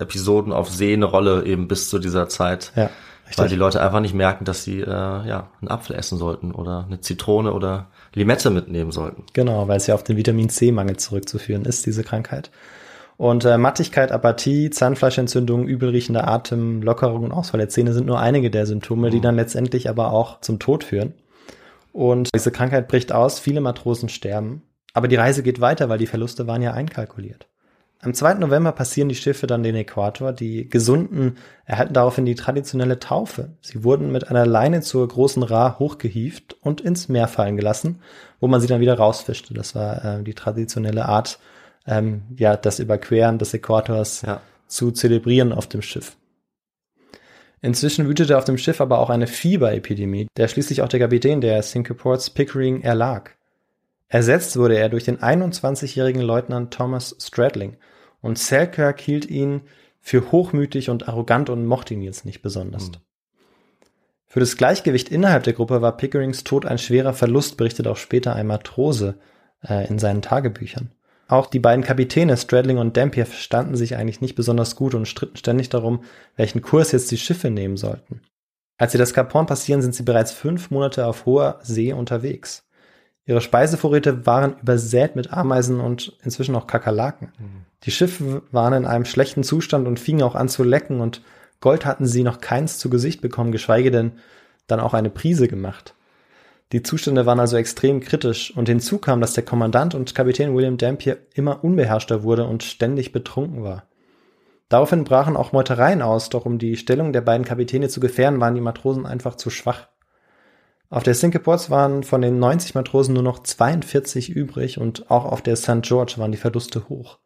Episoden auf See eine Rolle eben bis zu dieser Zeit. Ja, richtig. Weil die Leute einfach nicht merken, dass sie einen Apfel essen sollten oder eine Zitrone oder Limette mitnehmen sollten. Genau, weil es ja auf den Vitamin C-Mangel zurückzuführen ist, diese Krankheit. Und Mattigkeit, Apathie, Zahnfleischentzündung, übelriechender Atem, Lockerung und Ausfall der Zähne sind nur einige der Symptome, die dann letztendlich aber auch zum Tod führen. Und diese Krankheit bricht aus, viele Matrosen sterben. Aber die Reise geht weiter, weil die Verluste waren ja einkalkuliert. Am 2. November passieren die Schiffe dann den Äquator. Die Gesunden erhalten daraufhin die traditionelle Taufe. Sie wurden mit einer Leine zur großen Ra hochgehievt und ins Meer fallen gelassen, wo man sie dann wieder rausfischte. Das war die traditionelle Art, das Überqueren des Äquators zu zelebrieren auf dem Schiff. Inzwischen wütete auf dem Schiff aber auch eine Fieberepidemie, der schließlich auch der Kapitän der Cinque Ports Pickering erlag. Ersetzt wurde er durch den 21-jährigen Leutnant Thomas Stradling und Selkirk hielt ihn für hochmütig und arrogant und mochte ihn jetzt nicht besonders. Für das Gleichgewicht innerhalb der Gruppe war Pickerings Tod ein schwerer Verlust, berichtet auch später ein Matrose in seinen Tagebüchern. Auch die beiden Kapitäne Stradling und Dampier verstanden sich eigentlich nicht besonders gut und stritten ständig darum, welchen Kurs jetzt die Schiffe nehmen sollten. Als sie das Kap Horn passieren, sind sie bereits 5 Monate auf hoher See unterwegs. Ihre Speisevorräte waren übersät mit Ameisen und inzwischen auch Kakerlaken. Die Schiffe waren in einem schlechten Zustand und fingen auch an zu lecken, und Gold hatten sie noch keins zu Gesicht bekommen, geschweige denn dann auch eine Prise gemacht. Die Zustände waren also extrem kritisch, und hinzu kam, dass der Kommandant und Kapitän William Dampier immer unbeherrschter wurde und ständig betrunken war. Daraufhin brachen auch Meutereien aus, doch um die Stellung der beiden Kapitäne zu gefährden, waren die Matrosen einfach zu schwach. Auf der Cinque Ports waren von den 90 Matrosen nur noch 42 übrig, und auch auf der St. George waren die Verluste hoch.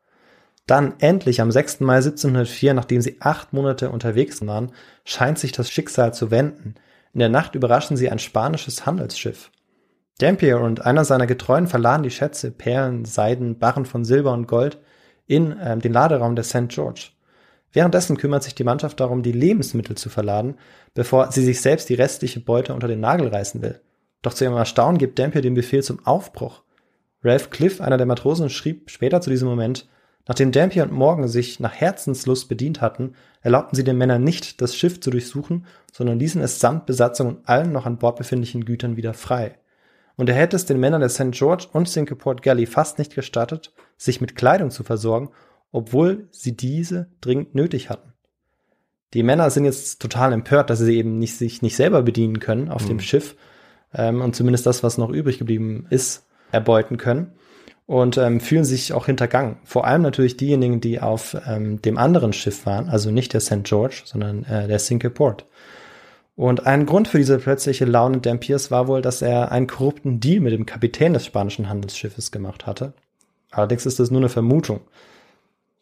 Dann endlich am 6. Mai 1704, nachdem sie 8 Monate unterwegs waren, scheint sich das Schicksal zu wenden. In der Nacht überraschen sie ein spanisches Handelsschiff. Dampier und einer seiner Getreuen verladen die Schätze, Perlen, Seiden, Barren von Silber und Gold, in den Laderaum der St. George. Währenddessen kümmert sich die Mannschaft darum, die Lebensmittel zu verladen, bevor sie sich selbst die restliche Beute unter den Nagel reißen will. Doch zu ihrem Erstaunen gibt Dampier den Befehl zum Aufbruch. Ralph Cliff, einer der Matrosen, schrieb später zu diesem Moment: Nachdem Dampier und Morgan sich nach Herzenslust bedient hatten, erlaubten sie den Männern nicht, das Schiff zu durchsuchen, sondern ließen es samt Besatzung und allen noch an Bord befindlichen Gütern wieder frei. Und er hätte es den Männern der St. George und Cinque Port Galley fast nicht gestattet, sich mit Kleidung zu versorgen, obwohl sie diese dringend nötig hatten. Die Männer sind jetzt total empört, dass sie eben sich nicht selber bedienen können auf dem Schiff und zumindest das, was noch übrig geblieben ist, erbeuten können und fühlen sich auch hintergangen. Vor allem natürlich diejenigen, die auf dem anderen Schiff waren, also nicht der St. George, sondern der Cinque Port. Und ein Grund für diese plötzliche Laune Dampiers war wohl, dass er einen korrupten Deal mit dem Kapitän des spanischen Handelsschiffes gemacht hatte. Allerdings ist das nur eine Vermutung.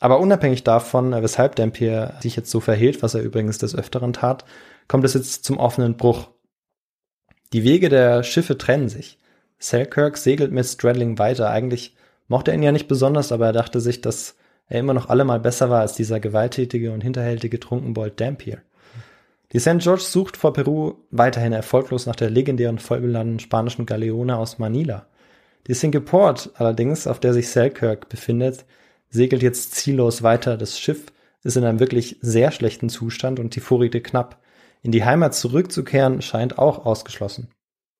Aber unabhängig davon, weshalb Dampier sich jetzt so verhielt, was er übrigens des Öfteren tat, kommt es jetzt zum offenen Bruch. Die Wege der Schiffe trennen sich. Selkirk segelt mit Stradling weiter. Eigentlich mochte er ihn ja nicht besonders, aber er dachte sich, dass er immer noch allemal besser war als dieser gewalttätige und hinterhältige Trunkenbold Dampier. Die St. George sucht vor Peru weiterhin erfolglos nach der legendären vollbeladenen spanischen Galeone aus Manila. Die Cinque Port allerdings, auf der sich Selkirk befindet, segelt jetzt ziellos weiter. Das Schiff ist in einem wirklich sehr schlechten Zustand und die Vorräte knapp. In die Heimat zurückzukehren scheint auch ausgeschlossen.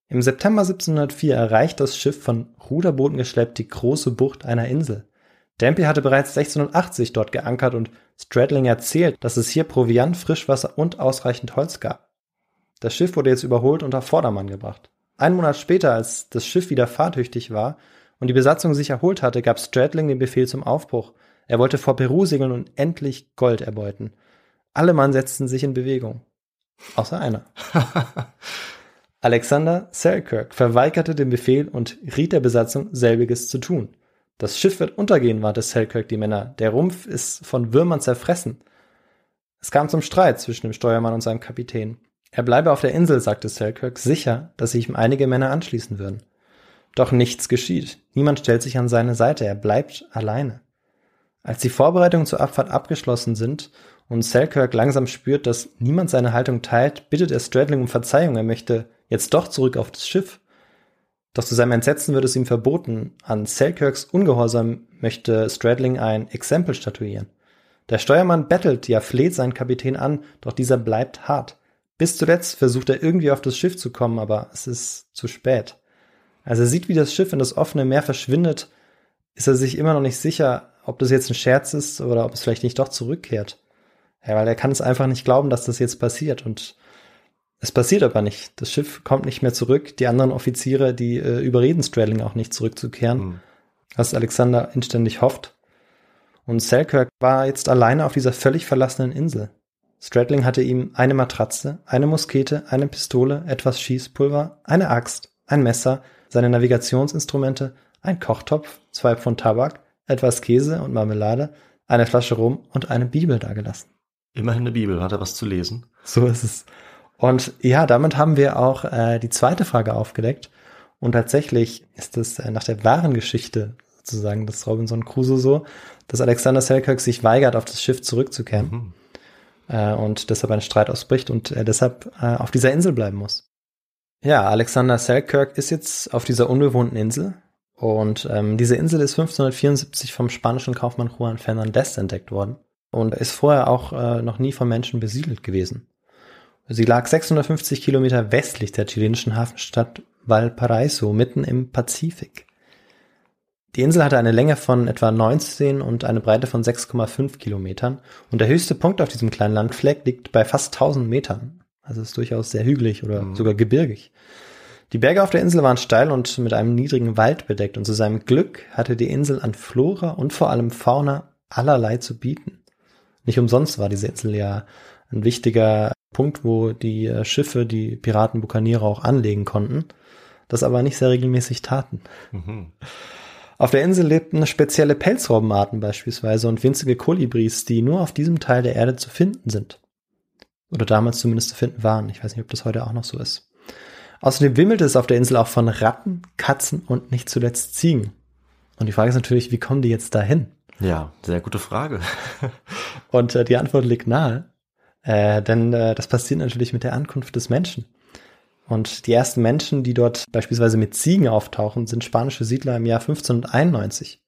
Im September 1704 erreicht das Schiff von Ruderbooten geschleppt die große Bucht einer Insel. Dampier hatte bereits 1680 dort geankert und Stradling erzählt, dass es hier Proviant, Frischwasser und ausreichend Holz gab. Das Schiff wurde jetzt überholt und auf Vordermann gebracht. Einen Monat später, als das Schiff wieder fahrtüchtig war und die Besatzung sich erholt hatte, gab Stradling den Befehl zum Aufbruch. Er wollte vor Peru segeln und endlich Gold erbeuten. Alle Mann setzten sich in Bewegung. Außer einer. Alexander Selkirk verweigerte den Befehl und riet der Besatzung, selbiges zu tun. Das Schiff wird untergehen, warnte Selkirk die Männer. Der Rumpf ist von Würmern zerfressen. Es kam zum Streit zwischen dem Steuermann und seinem Kapitän. Er bleibe auf der Insel, sagte Selkirk, sicher, dass sich ihm einige Männer anschließen würden. Doch nichts geschieht. Niemand stellt sich an seine Seite. Er bleibt alleine. Als die Vorbereitungen zur Abfahrt abgeschlossen sind und Selkirk langsam spürt, dass niemand seine Haltung teilt, bittet er Stradling um Verzeihung. Er möchte jetzt doch zurück auf das Schiff. Doch zu seinem Entsetzen wird es ihm verboten. An Selkirks Ungehorsam möchte Stradling ein Exempel statuieren. Der Steuermann bettelt, ja fleht seinen Kapitän an, doch dieser bleibt hart. Bis zuletzt versucht er irgendwie auf das Schiff zu kommen, aber es ist zu spät. Als er sieht, wie das Schiff in das offene Meer verschwindet, ist er sich immer noch nicht sicher, ob das jetzt ein Scherz ist oder ob es vielleicht nicht doch zurückkehrt. Ja, weil er kann es einfach nicht glauben, dass das jetzt passiert. Und es passiert aber nicht. Das Schiff kommt nicht mehr zurück. Die anderen Offiziere, die überreden Stradling auch nicht zurückzukehren, was Alexander inständig hofft. Und Selkirk war jetzt alleine auf dieser völlig verlassenen Insel. Stradling hatte ihm eine Matratze, eine Muskete, eine Pistole, etwas Schießpulver, eine Axt, ein Messer, seine Navigationsinstrumente, ein Kochtopf, 2 Pfund Tabak, etwas Käse und Marmelade, eine Flasche Rum und eine Bibel dagelassen. Immerhin eine Bibel, hat er was zu lesen. So ist es. Und ja, damit haben wir auch die zweite Frage aufgedeckt. Und tatsächlich ist es nach der wahren Geschichte sozusagen des Robinson Crusoe so, dass Alexander Selkirk sich weigert, auf das Schiff zurückzukehren und deshalb einen Streit ausbricht und deshalb auf dieser Insel bleiben muss. Ja, Alexander Selkirk ist jetzt auf dieser unbewohnten Insel und diese Insel ist 1574 vom spanischen Kaufmann Juan Fernandez entdeckt worden und ist vorher auch noch nie von Menschen besiedelt gewesen. Sie lag 650 Kilometer westlich der chilenischen Hafenstadt Valparaiso mitten im Pazifik. Die Insel hatte eine Länge von etwa 19 und eine Breite von 6,5 Kilometern und der höchste Punkt auf diesem kleinen Landfleck liegt bei fast 1000 Metern. Also ist durchaus sehr hügelig oder sogar gebirgig. Die Berge auf der Insel waren steil und mit einem niedrigen Wald bedeckt und zu seinem Glück hatte die Insel an Flora und vor allem Fauna allerlei zu bieten. Nicht umsonst war diese Insel ja ein wichtiger Punkt, wo die Schiffe, die Piraten, Bukaniere auch anlegen konnten, das aber nicht sehr regelmäßig taten. Mhm. Auf der Insel lebten spezielle Pelzrobbenarten beispielsweise und winzige Kolibris, die nur auf diesem Teil der Erde zu finden sind. Oder damals zumindest zu finden waren. Ich weiß nicht, ob das heute auch noch so ist. Außerdem wimmelte es auf der Insel auch von Ratten, Katzen und nicht zuletzt Ziegen. Und die Frage ist natürlich, wie kommen die jetzt dahin? Ja, sehr gute Frage. Und die Antwort liegt nahe. Denn das passiert natürlich mit der Ankunft des Menschen. Und die ersten Menschen, die dort beispielsweise mit Ziegen auftauchen, sind spanische Siedler im Jahr 1591.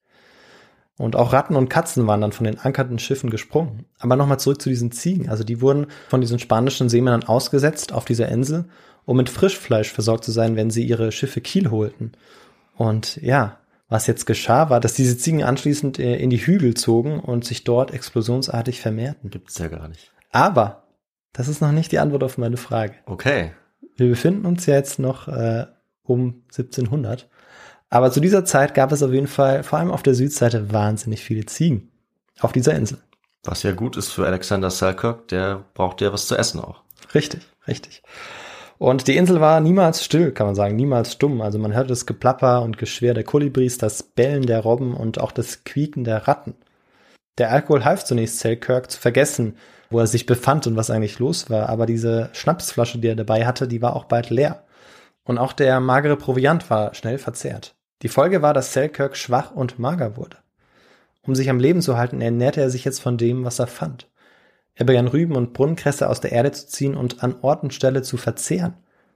Und auch Ratten und Katzen waren dann von den ankernden Schiffen gesprungen. Aber nochmal zurück zu diesen Ziegen. Also die wurden von diesen spanischen Seemännern ausgesetzt auf dieser Insel, um mit Frischfleisch versorgt zu sein, wenn sie ihre Schiffe Kiel holten. Und ja, was jetzt geschah, war, dass diese Ziegen anschließend in die Hügel zogen und sich dort explosionsartig vermehrten. Gibt's ja gar nicht. Aber das ist noch nicht die Antwort auf meine Frage. Okay. Wir befinden uns ja jetzt noch um 1700, aber zu dieser Zeit gab es auf jeden Fall, vor allem auf der Südseite, wahnsinnig viele Ziegen auf dieser Insel. Was ja gut ist für Alexander Selkirk, der braucht ja was zu essen auch. Richtig, richtig. Und die Insel war niemals still, kann man sagen, niemals stumm. Also man hörte das Geplapper und Geschwirr der Kolibris, das Bellen der Robben und auch das Quieken der Ratten. Der Alkohol half zunächst Selkirk zu vergessen, wo er sich befand und was eigentlich los war. Aber diese Schnapsflasche, die er dabei hatte, die war auch bald leer. Und auch der magere Proviant war schnell verzehrt. Die Folge war, dass Selkirk schwach und mager wurde. Um sich am Leben zu halten, ernährte er sich jetzt von dem, was er fand. Er begann Rüben und Brunnenkresse aus der Erde zu ziehen und an Ort und Stelle zu verzehren.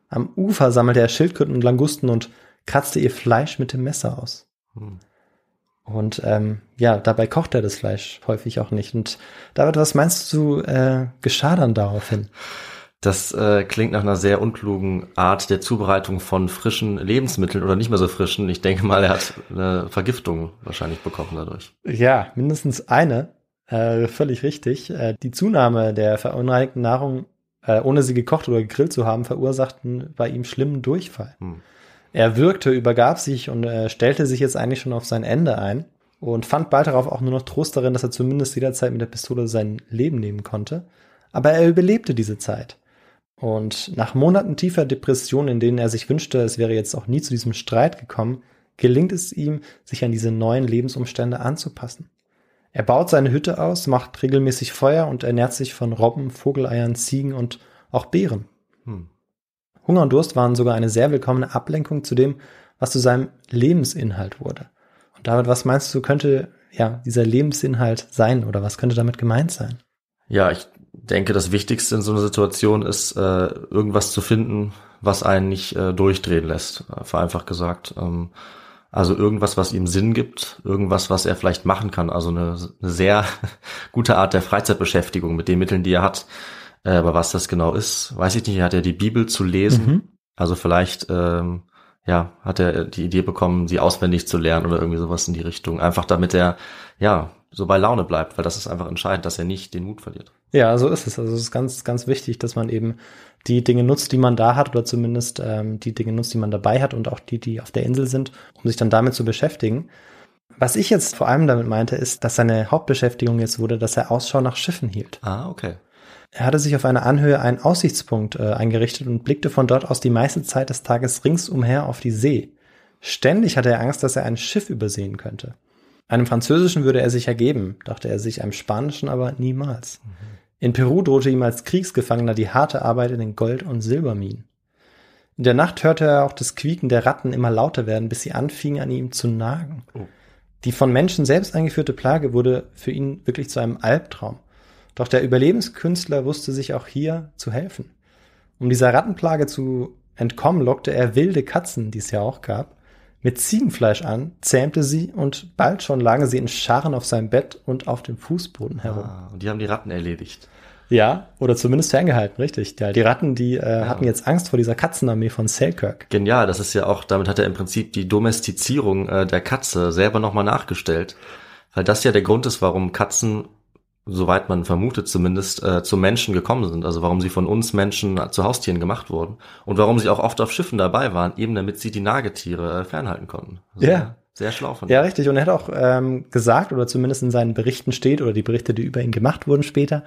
Am Ufer sammelte er Schildkröten und Langusten und kratzte ihr Fleisch mit dem Messer aus. Und dabei kocht er das Fleisch häufig auch nicht. Und David, was meinst du, geschah dann daraufhin? Das klingt nach einer sehr unklugen Art der Zubereitung von frischen Lebensmitteln oder nicht mehr so frischen. Ich denke mal, er hat eine Vergiftung wahrscheinlich bekommen dadurch. Ja, mindestens eine. Völlig richtig. Die Zunahme der verunreinigten Nahrung, ohne sie gekocht oder gegrillt zu haben, verursachten bei ihm schlimmen Durchfall. Er wirkte, übergab sich und stellte sich jetzt eigentlich schon auf sein Ende ein und fand bald darauf auch nur noch Trost darin, dass er zumindest jederzeit mit der Pistole sein Leben nehmen konnte. Aber er überlebte diese Zeit. Und nach Monaten tiefer Depression, in denen er sich wünschte, es wäre jetzt auch nie zu diesem Streit gekommen, gelingt es ihm, sich an diese neuen Lebensumstände anzupassen. Er baut seine Hütte aus, macht regelmäßig Feuer und ernährt sich von Robben, Vogeleiern, Ziegen und auch Beeren. Hunger und Durst waren sogar eine sehr willkommene Ablenkung zu dem, was zu seinem Lebensinhalt wurde. Und David, was meinst du, könnte ja dieser Lebensinhalt sein oder was könnte damit gemeint sein? Ja, ich denke, das Wichtigste in so einer Situation ist, irgendwas zu finden, was einen nicht durchdrehen lässt, vereinfacht gesagt. Also irgendwas, was ihm Sinn gibt, irgendwas, was er vielleicht machen kann. Also eine sehr gute Art der Freizeitbeschäftigung mit den Mitteln, die er hat. Aber was das genau ist, weiß ich nicht. Er hat ja die Bibel zu lesen. Also vielleicht hat er die Idee bekommen, sie auswendig zu lernen oder irgendwie sowas in die Richtung. Einfach damit er so bei Laune bleibt, weil das ist einfach entscheidend, dass er nicht den Mut verliert. Ja, so ist es. Also es ist ganz, ganz wichtig, dass man eben die Dinge nutzt, die man da hat oder zumindest die Dinge nutzt, die man dabei hat und auch die, die auf der Insel sind, um sich dann damit zu beschäftigen. Was ich jetzt vor allem damit meinte, ist, dass seine Hauptbeschäftigung jetzt wurde, dass er Ausschau nach Schiffen hielt. Ah, okay. Er hatte sich auf einer Anhöhe einen Aussichtspunkt eingerichtet und blickte von dort aus die meiste Zeit des Tages ringsumher auf die See. Ständig hatte er Angst, dass er ein Schiff übersehen könnte. Einem Französischen würde er sich ergeben, dachte er sich, einem Spanischen aber niemals. In Peru drohte ihm als Kriegsgefangener die harte Arbeit in den Gold- und Silberminen. In der Nacht hörte er auch das Quieken der Ratten immer lauter werden, bis sie anfingen, an ihm zu nagen. Die von Menschen selbst eingeführte Plage wurde für ihn wirklich zu einem Albtraum. Doch der Überlebenskünstler wusste sich auch hier zu helfen. Um dieser Rattenplage zu entkommen, lockte er wilde Katzen, die es ja auch gab, mit Ziegenfleisch an, zähmte sie und bald schon lagen sie in Scharen auf seinem Bett und auf dem Fußboden herum. Und die haben die Ratten erledigt. Ja, oder zumindest ferngehalten, richtig. Ja, die Ratten, die hatten jetzt Angst vor dieser Katzenarmee von Selkirk. Genial, das ist ja auch, damit hat er im Prinzip die Domestizierung der Katze selber nochmal nachgestellt. Weil das ja der Grund ist, warum Katzen, soweit man vermutet zumindest, zu Menschen gekommen sind. Also warum sie von uns Menschen zu Haustieren gemacht wurden. Und warum sie auch oft auf Schiffen dabei waren, eben damit sie die Nagetiere fernhalten konnten. Also, ja. Sehr schlau von ihm. Ja, richtig. Und er hat auch gesagt, oder zumindest in seinen Berichten steht, oder die Berichte, die über ihn gemacht wurden später,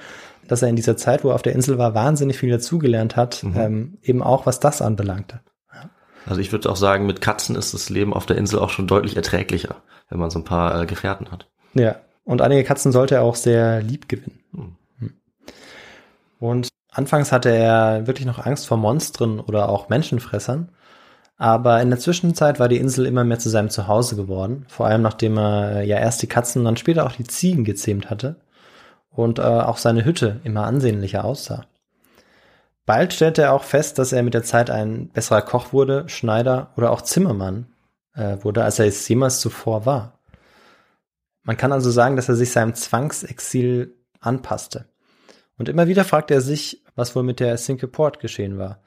dass er in dieser Zeit, wo er auf der Insel war, wahnsinnig viel dazugelernt hat, eben auch was das anbelangte. Ja. Also ich würde auch sagen, mit Katzen ist das Leben auf der Insel auch schon deutlich erträglicher, wenn man so ein paar Gefährten hat. Ja, und einige Katzen sollte er auch sehr lieb gewinnen. Hm. Und anfangs hatte er wirklich noch Angst vor Monstern oder auch Menschenfressern. Aber in der Zwischenzeit war die Insel immer mehr zu seinem Zuhause geworden. Vor allem, nachdem er ja erst die Katzen und dann später auch die Ziegen gezähmt hatte. Und auch seine Hütte immer ansehnlicher aussah. Bald stellte er auch fest, dass er mit der Zeit ein besserer Koch wurde, Schneider oder auch Zimmermann wurde, als er es jemals zuvor war. Man kann also sagen, dass er sich seinem Zwangsexil anpasste. Und immer wieder fragte er sich, was wohl mit der Cinque Ports geschehen war.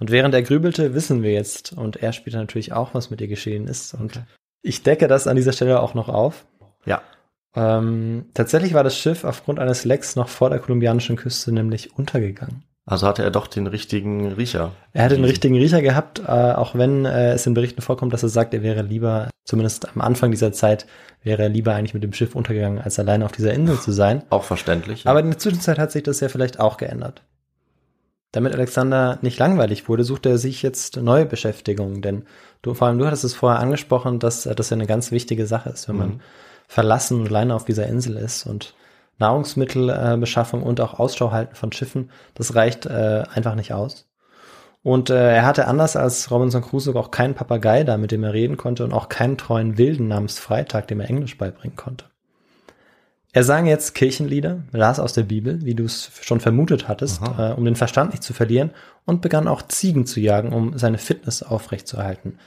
Und während er grübelte, wissen wir jetzt, und er später natürlich auch, was mit ihr geschehen ist. Und ich decke das an dieser Stelle auch noch auf. Ja. Tatsächlich war das Schiff aufgrund eines Lecks noch vor der kolumbianischen Küste nämlich untergegangen. Also hatte er doch den richtigen Riecher. Er hatte den richtigen Riecher gehabt, auch wenn es in Berichten vorkommt, dass er sagt, er wäre lieber, zumindest am Anfang dieser Zeit, wäre er lieber eigentlich mit dem Schiff untergegangen, als alleine auf dieser Insel zu sein. Auch verständlich. Ja. Aber in der Zwischenzeit hat sich das ja vielleicht auch geändert. Damit Alexander nicht langweilig wurde, suchte er sich jetzt neue Beschäftigungen, denn vor allem du hattest es vorher angesprochen, dass das ja eine ganz wichtige Sache ist, wenn man verlassen und alleine auf dieser Insel ist, und Nahrungsmittelbeschaffung und auch Ausschau halten von Schiffen, das reicht einfach nicht aus. Und er hatte anders als Robinson Crusoe auch keinen Papagei da, mit dem er reden konnte, und auch keinen treuen Wilden namens Freitag, dem er Englisch beibringen konnte. Er sang jetzt Kirchenlieder, las aus der Bibel, wie du es schon vermutet hattest, um den Verstand nicht zu verlieren, und begann auch Ziegen zu jagen, um seine Fitness aufrechtzuerhalten.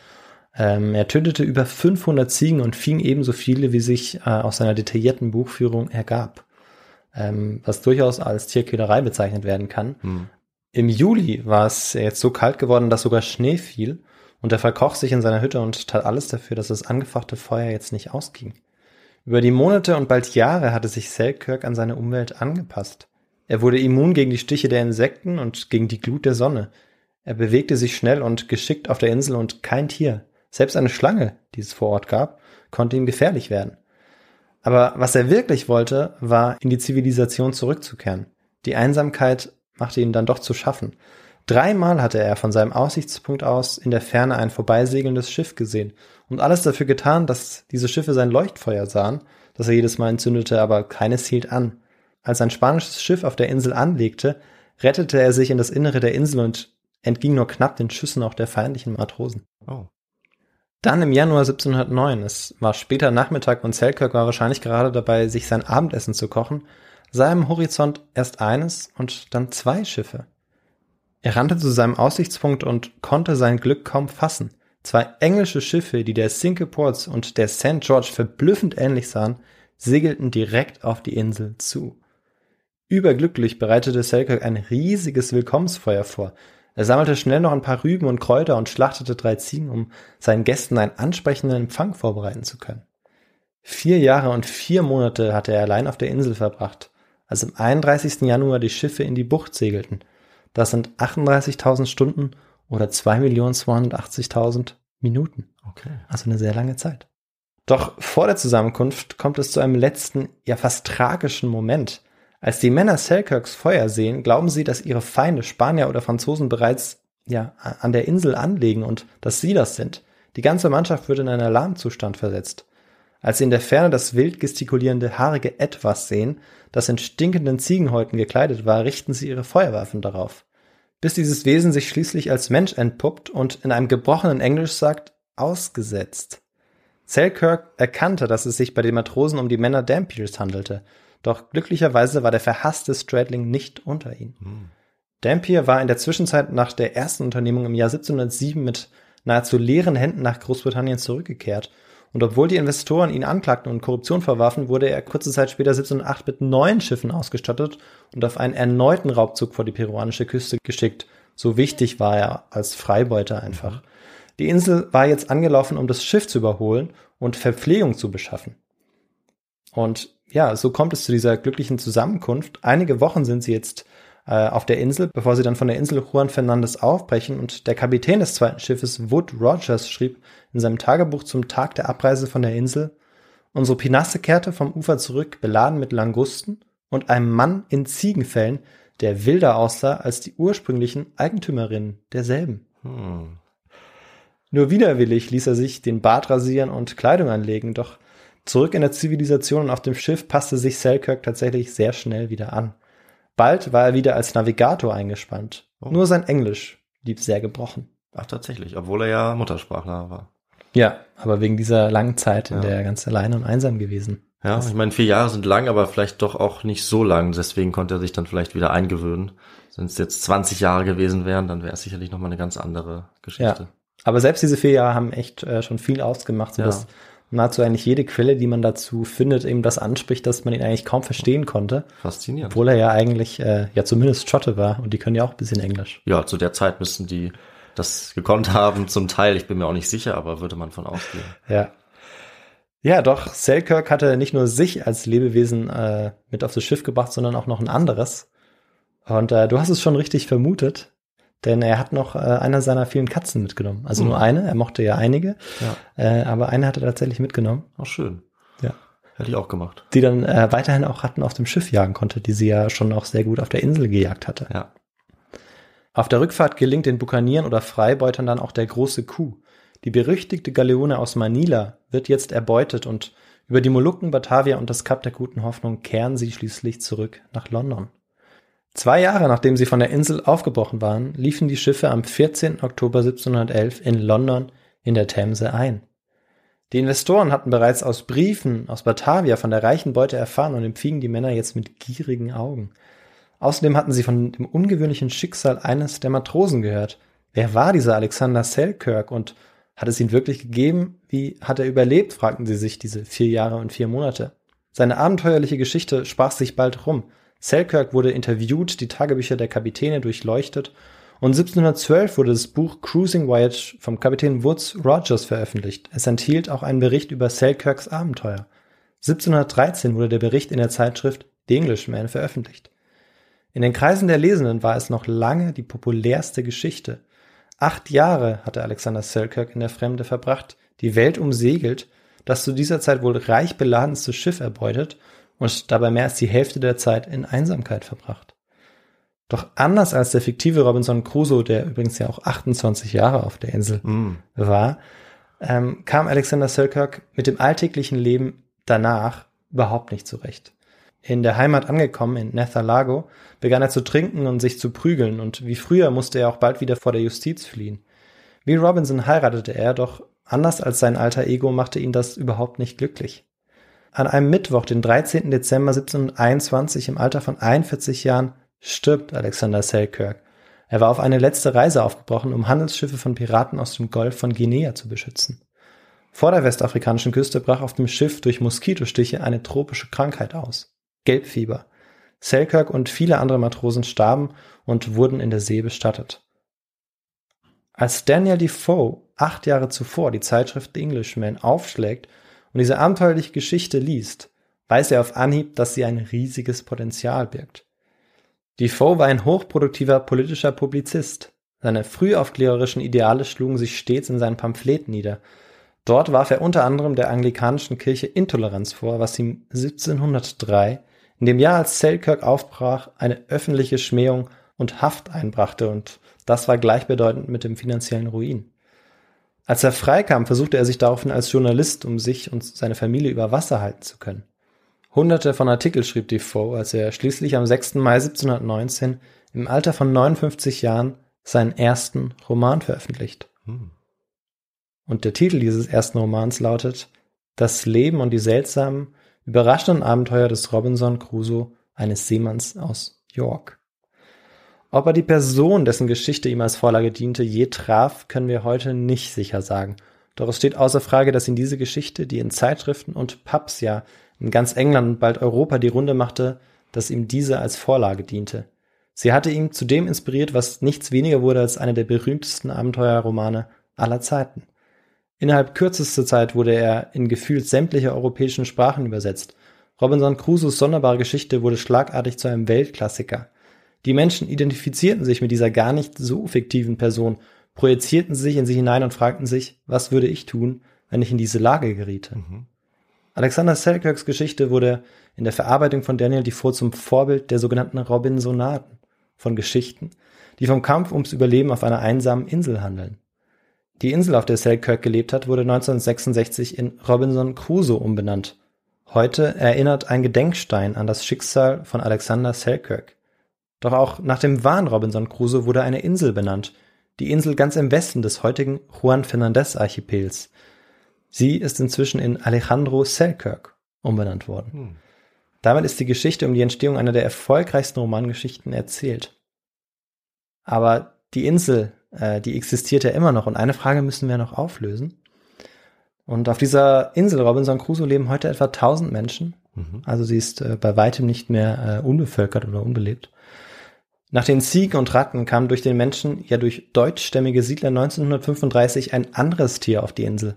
Er tötete über 500 Ziegen und fing ebenso viele, wie sich aus seiner detaillierten Buchführung ergab, was durchaus als Tierquälerei bezeichnet werden kann. Mhm. Im Juli war es jetzt so kalt geworden, dass sogar Schnee fiel, und er verkroch sich in seiner Hütte und tat alles dafür, dass das angefachte Feuer jetzt nicht ausging. Über die Monate und bald Jahre hatte sich Selkirk an seine Umwelt angepasst. Er wurde immun gegen die Stiche der Insekten und gegen die Glut der Sonne. Er bewegte sich schnell und geschickt auf der Insel, und kein Tier, selbst eine Schlange, die es vor Ort gab, konnte ihm gefährlich werden. Aber was er wirklich wollte, war, in die Zivilisation zurückzukehren. Die Einsamkeit machte ihm dann doch zu schaffen. 3-mal hatte er von seinem Aussichtspunkt aus in der Ferne ein vorbeisegelndes Schiff gesehen und alles dafür getan, dass diese Schiffe sein Leuchtfeuer sahen, das er jedes Mal entzündete, aber keines hielt an. Als ein spanisches Schiff auf der Insel anlegte, rettete er sich in das Innere der Insel und entging nur knapp den Schüssen auch der feindlichen Matrosen. Oh. Dann im Januar 1709, es war später Nachmittag und Selkirk war wahrscheinlich gerade dabei, sich sein Abendessen zu kochen, sah er am Horizont erst eines und dann 2 Schiffe. Er rannte zu seinem Aussichtspunkt und konnte sein Glück kaum fassen. 2 englische Schiffe, die der Cinque Ports und der St. George verblüffend ähnlich sahen, segelten direkt auf die Insel zu. Überglücklich bereitete Selkirk ein riesiges Willkommensfeuer vor. Er sammelte schnell noch ein paar Rüben und Kräuter und schlachtete 3 Ziegen, um seinen Gästen einen ansprechenden Empfang vorbereiten zu können. 4 Jahre und 4 Monate hatte er allein auf der Insel verbracht, als am 31. Januar die Schiffe in die Bucht segelten. Das sind 38.000 Stunden oder 2.280.000 Minuten. Okay. Also eine sehr lange Zeit. Doch vor der Zusammenkunft kommt es zu einem letzten, ja fast tragischen Moment. Als die Männer Selkirks Feuer sehen, glauben sie, dass ihre Feinde, Spanier oder Franzosen, bereits an der Insel anlegen und dass sie das sind. Die ganze Mannschaft wird in einen Alarmzustand versetzt. Als sie in der Ferne das wild gestikulierende, haarige Etwas sehen, das in stinkenden Ziegenhäuten gekleidet war, richten sie ihre Feuerwaffen darauf. Bis dieses Wesen sich schließlich als Mensch entpuppt und in einem gebrochenen Englisch sagt, ausgesetzt. Selkirk erkannte, dass es sich bei den Matrosen um die Männer Dampiers handelte, doch glücklicherweise war der verhasste Stradling nicht unter ihnen. Dampier war in der Zwischenzeit nach der ersten Unternehmung im Jahr 1707 mit nahezu leeren Händen nach Großbritannien zurückgekehrt Und obwohl die Investoren ihn anklagten und Korruption verwarfen, wurde er kurze Zeit später 1708 mit 9 Schiffen ausgestattet und auf einen erneuten Raubzug vor die peruanische Küste geschickt. So wichtig war er als Freibeuter einfach. Die Insel war jetzt angelaufen, um das Schiff zu überholen und Verpflegung zu beschaffen. Und ja, so kommt es zu dieser glücklichen Zusammenkunft. Einige Wochen sind sie jetzt auf der Insel, bevor sie dann von der Insel Juan Fernandez aufbrechen. Und der Kapitän des zweiten Schiffes, Wood Rogers, schrieb in seinem Tagebuch zum Tag der Abreise von der Insel: Unsere Pinasse kehrte vom Ufer zurück, beladen mit Langusten und einem Mann in Ziegenfällen, der wilder aussah als die ursprünglichen Eigentümerinnen derselben. Nur widerwillig ließ er sich den Bart rasieren und Kleidung anlegen, doch zurück in der Zivilisation und auf dem Schiff passte sich Selkirk tatsächlich sehr schnell wieder an. Bald war er wieder als Navigator eingespannt. Oh. Nur sein Englisch blieb sehr gebrochen. Ach, tatsächlich, obwohl er ja Muttersprachler war. Ja, aber wegen dieser langen Zeit, in der er ganz alleine und einsam gewesen. Ja, ich meine, 4 Jahre sind lang, aber vielleicht doch auch nicht so lang. Deswegen konnte er sich dann vielleicht wieder eingewöhnen. Wenn es jetzt 20 Jahre gewesen wären, dann wäre es sicherlich nochmal eine ganz andere Geschichte. Ja, aber selbst diese 4 Jahre haben echt schon viel ausgemacht, sodass nahezu eigentlich jede Quelle, die man dazu findet, eben das anspricht, dass man ihn eigentlich kaum verstehen konnte. Faszinierend. Obwohl er ja eigentlich zumindest Schotte war und die können ja auch ein bisschen Englisch. Ja, zu der Zeit müssten die das gekonnt haben, zum Teil. Ich bin mir auch nicht sicher, aber würde man von ausgehen. Ja. Ja, doch Selkirk hatte nicht nur sich als Lebewesen mit auf das Schiff gebracht, sondern auch noch ein anderes. Und du hast es schon richtig vermutet, denn er hat noch einer seiner vielen Katzen mitgenommen. Also nur eine, er mochte ja einige, aber eine hat er tatsächlich mitgenommen. Auch schön. Ja. Hätte ich auch gemacht. Die dann weiterhin auch Ratten auf dem Schiff jagen konnte, die sie ja schon auch sehr gut auf der Insel gejagt hatte. Ja. Auf der Rückfahrt gelingt den Bukanieren oder Freibeutern dann auch der große Coup. Die berüchtigte Galeone aus Manila wird jetzt erbeutet und über die Molukken, Batavia und das Kap der Guten Hoffnung kehren sie schließlich zurück nach London. 2 Jahre nachdem sie von der Insel aufgebrochen waren, liefen die Schiffe am 14. Oktober 1711 in London in der Themse ein. Die Investoren hatten bereits aus Briefen aus Batavia von der reichen Beute erfahren und empfingen die Männer jetzt mit gierigen Augen. Außerdem hatten sie von dem ungewöhnlichen Schicksal eines der Matrosen gehört. Wer war dieser Alexander Selkirk und hat es ihn wirklich gegeben? Wie hat er überlebt, fragten sie sich diese 4 Jahre und 4 Monate. Seine abenteuerliche Geschichte sprach sich bald rum. Selkirk wurde interviewt, die Tagebücher der Kapitäne durchleuchtet und 1712 wurde das Buch Cruising Voyage vom Kapitän Woods Rogers veröffentlicht. Es enthielt auch einen Bericht über Selkirks Abenteuer. 1713 wurde der Bericht in der Zeitschrift The Englishman veröffentlicht. In den Kreisen der Lesenden war es noch lange die populärste Geschichte. 8 Jahre hatte Alexander Selkirk in der Fremde verbracht, die Welt umsegelt, das zu dieser Zeit wohl reich beladenste Schiff erbeutet und dabei mehr als die Hälfte der Zeit in Einsamkeit verbracht. Doch anders als der fiktive Robinson Crusoe, der übrigens ja auch 28 Jahre auf der Insel war, kam Alexander Selkirk mit dem alltäglichen Leben danach überhaupt nicht zurecht. In der Heimat angekommen, in Nether Largo, begann er zu trinken und sich zu prügeln und wie früher musste er auch bald wieder vor der Justiz fliehen. Wie Robinson heiratete er, doch anders als sein alter Ego machte ihn das überhaupt nicht glücklich. An einem Mittwoch, den 13. Dezember 1721, im Alter von 41 Jahren, stirbt Alexander Selkirk. Er war auf eine letzte Reise aufgebrochen, um Handelsschiffe von Piraten aus dem Golf von Guinea zu beschützen. Vor der westafrikanischen Küste brach auf dem Schiff durch Moskitostiche eine tropische Krankheit aus: Gelbfieber. Selkirk und viele andere Matrosen starben und wurden in der See bestattet. Als Daniel Defoe 8 Jahre zuvor die Zeitschrift The Englishman aufschlägt und diese abenteuerliche Geschichte liest, weiß er auf Anhieb, dass sie ein riesiges Potenzial birgt. Defoe war ein hochproduktiver politischer Publizist. Seine frühaufklärerischen Ideale schlugen sich stets in seinen Pamphleten nieder. Dort warf er unter anderem der anglikanischen Kirche Intoleranz vor, was ihm 1703, in dem Jahr, als Selkirk aufbrach, eine öffentliche Schmähung und Haft einbrachte, und das war gleichbedeutend mit dem finanziellen Ruin. Als er freikam, versuchte er sich daraufhin als Journalist, um sich und seine Familie über Wasser halten zu können. Hunderte von Artikeln schrieb Defoe, als er schließlich am 6. Mai 1719 im Alter von 59 Jahren seinen ersten Roman veröffentlicht. Und der Titel dieses ersten Romans lautet »Das Leben und die seltsamen, überraschenden Abenteuer des Robinson Crusoe, eines Seemanns aus York«. Ob er die Person, dessen Geschichte ihm als Vorlage diente, je traf, können wir heute nicht sicher sagen. Doch es steht außer Frage, dass ihn diese Geschichte, die in Zeitschriften und Pubs, ja in ganz England und bald Europa die Runde machte, dass ihm diese als Vorlage diente. Sie hatte ihn zudem inspiriert, was nichts weniger wurde als einer der berühmtesten Abenteuerromane aller Zeiten. Innerhalb kürzester Zeit wurde er in gefühlt sämtliche europäischen Sprachen übersetzt. Robinson Crusoes sonderbare Geschichte wurde schlagartig zu einem Weltklassiker. Die Menschen identifizierten sich mit dieser gar nicht so fiktiven Person, projizierten sich in sie hinein und fragten sich, was würde ich tun, wenn ich in diese Lage geriete? Alexander Selkirks Geschichte wurde in der Verarbeitung von Daniel Defoe zum Vorbild der sogenannten Robinsonaden, von Geschichten, die vom Kampf ums Überleben auf einer einsamen Insel handeln. Die Insel, auf der Selkirk gelebt hat, wurde 1966 in Robinson Crusoe umbenannt. Heute erinnert ein Gedenkstein an das Schicksal von Alexander Selkirk. Doch auch nach dem wahren Robinson Crusoe wurde eine Insel benannt, die Insel ganz im Westen des heutigen Juan Fernandez Archipels. Sie ist inzwischen in Alejandro Selkirk umbenannt worden. Damit ist die Geschichte um die Entstehung einer der erfolgreichsten Romangeschichten erzählt. Aber die Insel, die existiert ja immer noch, und eine Frage müssen wir noch auflösen. Und auf dieser Insel Robinson Crusoe leben heute etwa 1000 Menschen. Also sie ist bei weitem nicht mehr unbevölkert oder unbelebt. Nach den Ziegen und Ratten kam durch den Menschen, ja durch deutschstämmige Siedler 1935 ein anderes Tier auf die Insel.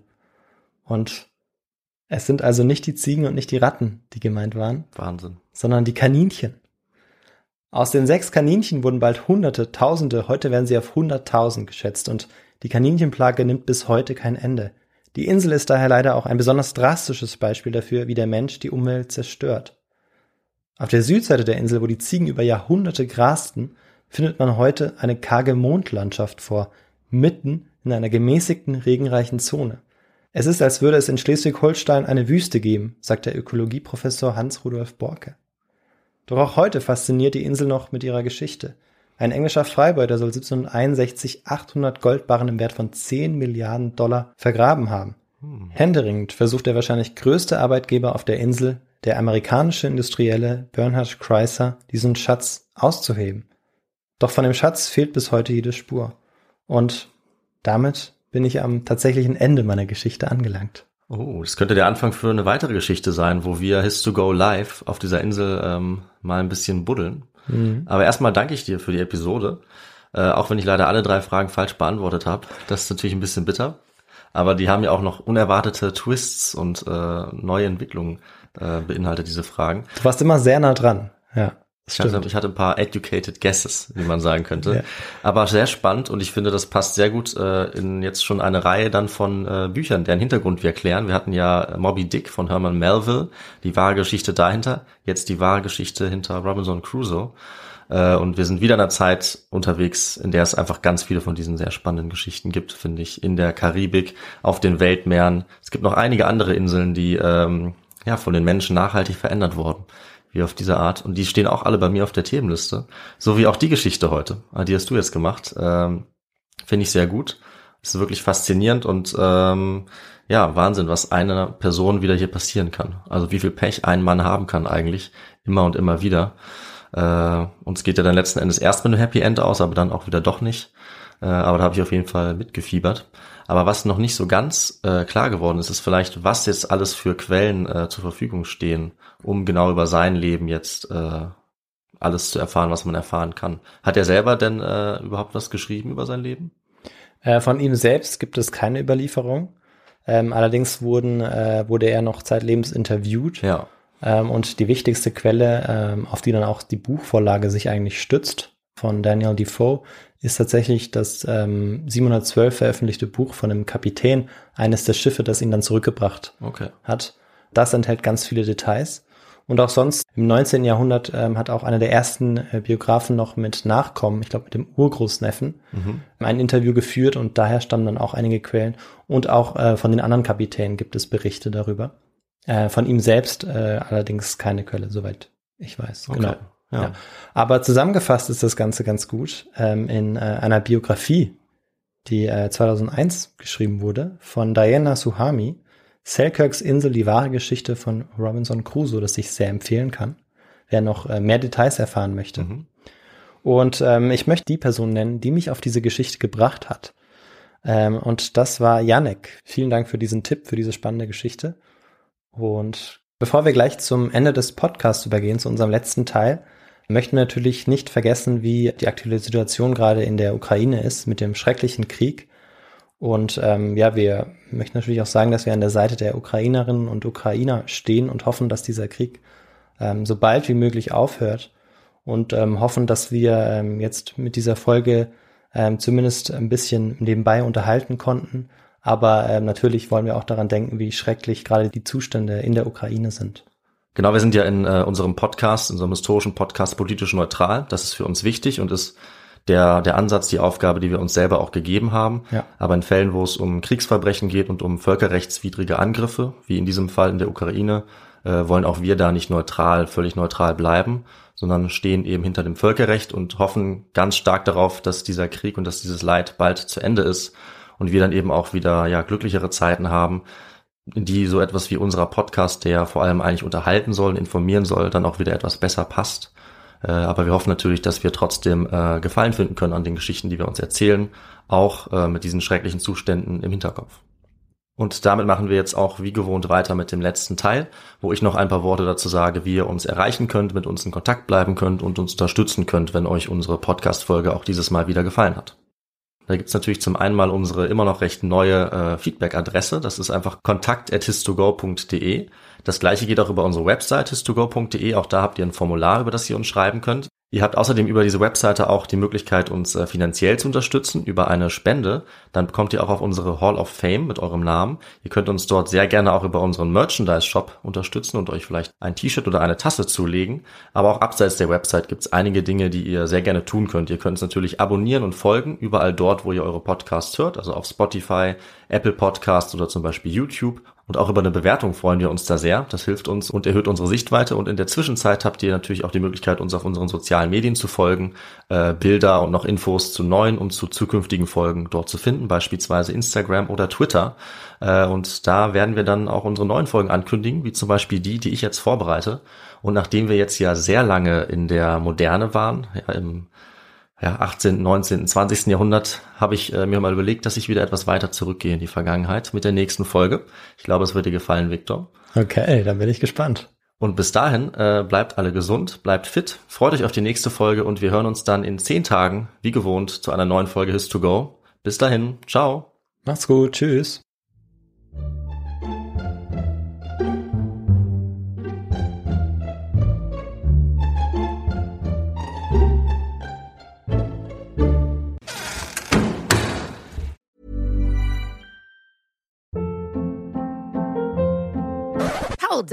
Und es sind also nicht die Ziegen und nicht die Ratten, die gemeint waren. Wahnsinn. Sondern die Kaninchen. Aus den 6 Kaninchen wurden bald Hunderte, Tausende, heute werden sie auf 100.000 geschätzt. Und die Kaninchenplage nimmt bis heute kein Ende. Die Insel ist daher leider auch ein besonders drastisches Beispiel dafür, wie der Mensch die Umwelt zerstört. Auf der Südseite der Insel, wo die Ziegen über Jahrhunderte grasten, findet man heute eine karge Mondlandschaft vor, mitten in einer gemäßigten, regenreichen Zone. Es ist, als würde es in Schleswig-Holstein eine Wüste geben, sagt der Ökologieprofessor Hans-Rudolf Borke. Doch auch heute fasziniert die Insel noch mit ihrer Geschichte. Ein englischer Freibeuter soll 1761 800 Goldbarren im Wert von 10 Milliarden $10 Milliarden vergraben haben. Händeringend versucht der wahrscheinlich größte Arbeitgeber auf der Insel, der amerikanische Industrielle Bernhard Chrysler, diesen Schatz auszuheben. Doch von dem Schatz fehlt bis heute jede Spur. Und damit bin ich am tatsächlichen Ende meiner Geschichte angelangt. Oh, das könnte der Anfang für eine weitere Geschichte sein, wo wir His2Go live auf dieser Insel mal ein bisschen buddeln. Aber erstmal danke ich dir für die Episode, auch wenn ich leider alle 3 Fragen falsch beantwortet habe. Das ist natürlich ein bisschen bitter, aber die haben ja auch noch unerwartete Twists und neue Entwicklungen beinhaltet, diese Fragen. Du warst immer sehr nah dran, ja. Ich hatte ein paar educated guesses, wie man sagen könnte, aber sehr spannend, und ich finde, das passt sehr gut in jetzt schon eine Reihe dann von Büchern, deren Hintergrund wir erklären. Wir hatten ja Moby Dick von Herman Melville, die wahre Geschichte dahinter, jetzt die wahre Geschichte hinter Robinson Crusoe, und wir sind wieder in einer Zeit unterwegs, in der es einfach ganz viele von diesen sehr spannenden Geschichten gibt, finde ich, in der Karibik, auf den Weltmeeren. Es gibt noch einige andere Inseln, die von den Menschen nachhaltig verändert wurden, wie auf diese Art. Und die stehen auch alle bei mir auf der Themenliste. So wie auch die Geschichte heute. Die hast du jetzt gemacht. Finde ich sehr gut. Ist wirklich faszinierend und Wahnsinn, was einer Person wieder hier passieren kann. Also wie viel Pech ein Mann haben kann eigentlich. Immer und immer wieder. Und es geht ja dann letzten Endes erst mit einem Happy End aus, aber dann auch wieder doch nicht. Aber da habe ich auf jeden Fall mitgefiebert. Aber was noch nicht so ganz klar geworden ist, ist vielleicht, was jetzt alles für Quellen zur Verfügung stehen, um genau über sein Leben jetzt alles zu erfahren, was man erfahren kann. Hat er selber denn überhaupt was geschrieben über sein Leben? Von ihm selbst gibt es keine Überlieferung. Allerdings wurde er noch zeitlebens interviewt. Ja. Und die wichtigste Quelle, auf die dann auch die Buchvorlage sich eigentlich stützt, von Daniel Defoe, ist tatsächlich das 712 veröffentlichte Buch von einem Kapitän eines der Schiffe, das ihn dann zurückgebracht hat. Das enthält ganz viele Details. Und auch sonst, im 19. Jahrhundert hat auch einer der ersten Biografen noch mit Nachkommen, ich glaube mit dem Urgroßneffen, ein Interview geführt, und daher stammen dann auch einige Quellen. Und auch von den anderen Kapitänen gibt es Berichte darüber. Von ihm selbst allerdings keine Quelle, soweit ich weiß. Okay. Genau. Ja. Aber zusammengefasst ist das Ganze ganz gut in einer Biografie, die 2001 geschrieben wurde, von Diana Suhami, Selkirks Insel, die wahre Geschichte von Robinson Crusoe, das ich sehr empfehlen kann, wer noch mehr Details erfahren möchte. Und ich möchte die Person nennen, die mich auf diese Geschichte gebracht hat. Und das war Yannick. Vielen Dank für diesen Tipp, für diese spannende Geschichte. Und bevor wir gleich zum Ende des Podcasts übergehen, zu unserem letzten Teil, möchten wir natürlich nicht vergessen, wie die aktuelle Situation gerade in der Ukraine ist mit dem schrecklichen Krieg. Und wir möchten natürlich auch sagen, dass wir an der Seite der Ukrainerinnen und Ukrainer stehen und hoffen, dass dieser Krieg so bald wie möglich aufhört und hoffen, dass wir jetzt mit dieser Folge zumindest ein bisschen nebenbei unterhalten konnten. Aber natürlich wollen wir auch daran denken, wie schrecklich gerade die Zustände in der Ukraine sind. Genau, wir sind ja in unserem Podcast, in unserem historischen Podcast politisch neutral. Das ist für uns wichtig und ist der Ansatz, die Aufgabe, die wir uns selber auch gegeben haben. Ja. Aber in Fällen, wo es um Kriegsverbrechen geht und um völkerrechtswidrige Angriffe, wie in diesem Fall in der Ukraine, wollen auch wir da nicht völlig neutral bleiben, sondern stehen eben hinter dem Völkerrecht und hoffen ganz stark darauf, dass dieser Krieg und dass dieses Leid bald zu Ende ist und wir dann eben auch wieder glücklichere Zeiten haben, in die so etwas wie unserer Podcast, der vor allem eigentlich unterhalten soll und informieren soll, dann auch wieder etwas besser passt. Aber wir hoffen natürlich, dass wir trotzdem Gefallen finden können an den Geschichten, die wir uns erzählen, auch mit diesen schrecklichen Zuständen im Hinterkopf. Und damit machen wir jetzt auch wie gewohnt weiter mit dem letzten Teil, wo ich noch ein paar Worte dazu sage, wie ihr uns erreichen könnt, mit uns in Kontakt bleiben könnt und uns unterstützen könnt, wenn euch unsere Podcast-Folge auch dieses Mal wieder gefallen hat. Da gibt's natürlich zum einen mal unsere immer noch recht neue Feedback-Adresse. Das ist einfach kontakt@his2go.de. Das gleiche geht auch über unsere Website his2go.de. Auch da habt ihr ein Formular, über das ihr uns schreiben könnt. Ihr habt außerdem über diese Webseite auch die Möglichkeit, uns finanziell zu unterstützen über eine Spende. Dann kommt ihr auch auf unsere Hall of Fame mit eurem Namen. Ihr könnt uns dort sehr gerne auch über unseren Merchandise-Shop unterstützen und euch vielleicht ein T-Shirt oder eine Tasse zulegen. Aber auch abseits der Website gibt es einige Dinge, die ihr sehr gerne tun könnt. Ihr könnt uns natürlich abonnieren und folgen, überall dort, wo ihr eure Podcasts hört, also auf Spotify, Apple Podcasts oder zum Beispiel YouTube. Und auch über eine Bewertung freuen wir uns da sehr. Das hilft uns und erhöht unsere Sichtweite. Und in der Zwischenzeit habt ihr natürlich auch die Möglichkeit, uns auf unseren sozialen Medien zu folgen, Bilder und noch Infos zu neuen und zu zukünftigen Folgen dort zu finden, beispielsweise Instagram oder Twitter. Und da werden wir dann auch unsere neuen Folgen ankündigen, wie zum Beispiel die ich jetzt vorbereite. Und nachdem wir jetzt ja sehr lange in der Moderne waren, im 18., 19., 20. Jahrhundert, habe ich mir mal überlegt, dass ich wieder etwas weiter zurückgehe in die Vergangenheit mit der nächsten Folge. Ich glaube, es wird dir gefallen, Viktor. Okay, dann bin ich gespannt. Und bis dahin, bleibt alle gesund, bleibt fit, freut euch auf die nächste Folge und wir hören uns dann in 10 Tagen, wie gewohnt, zu einer neuen Folge His2Go. Bis dahin, ciao. Macht's gut, tschüss. Hold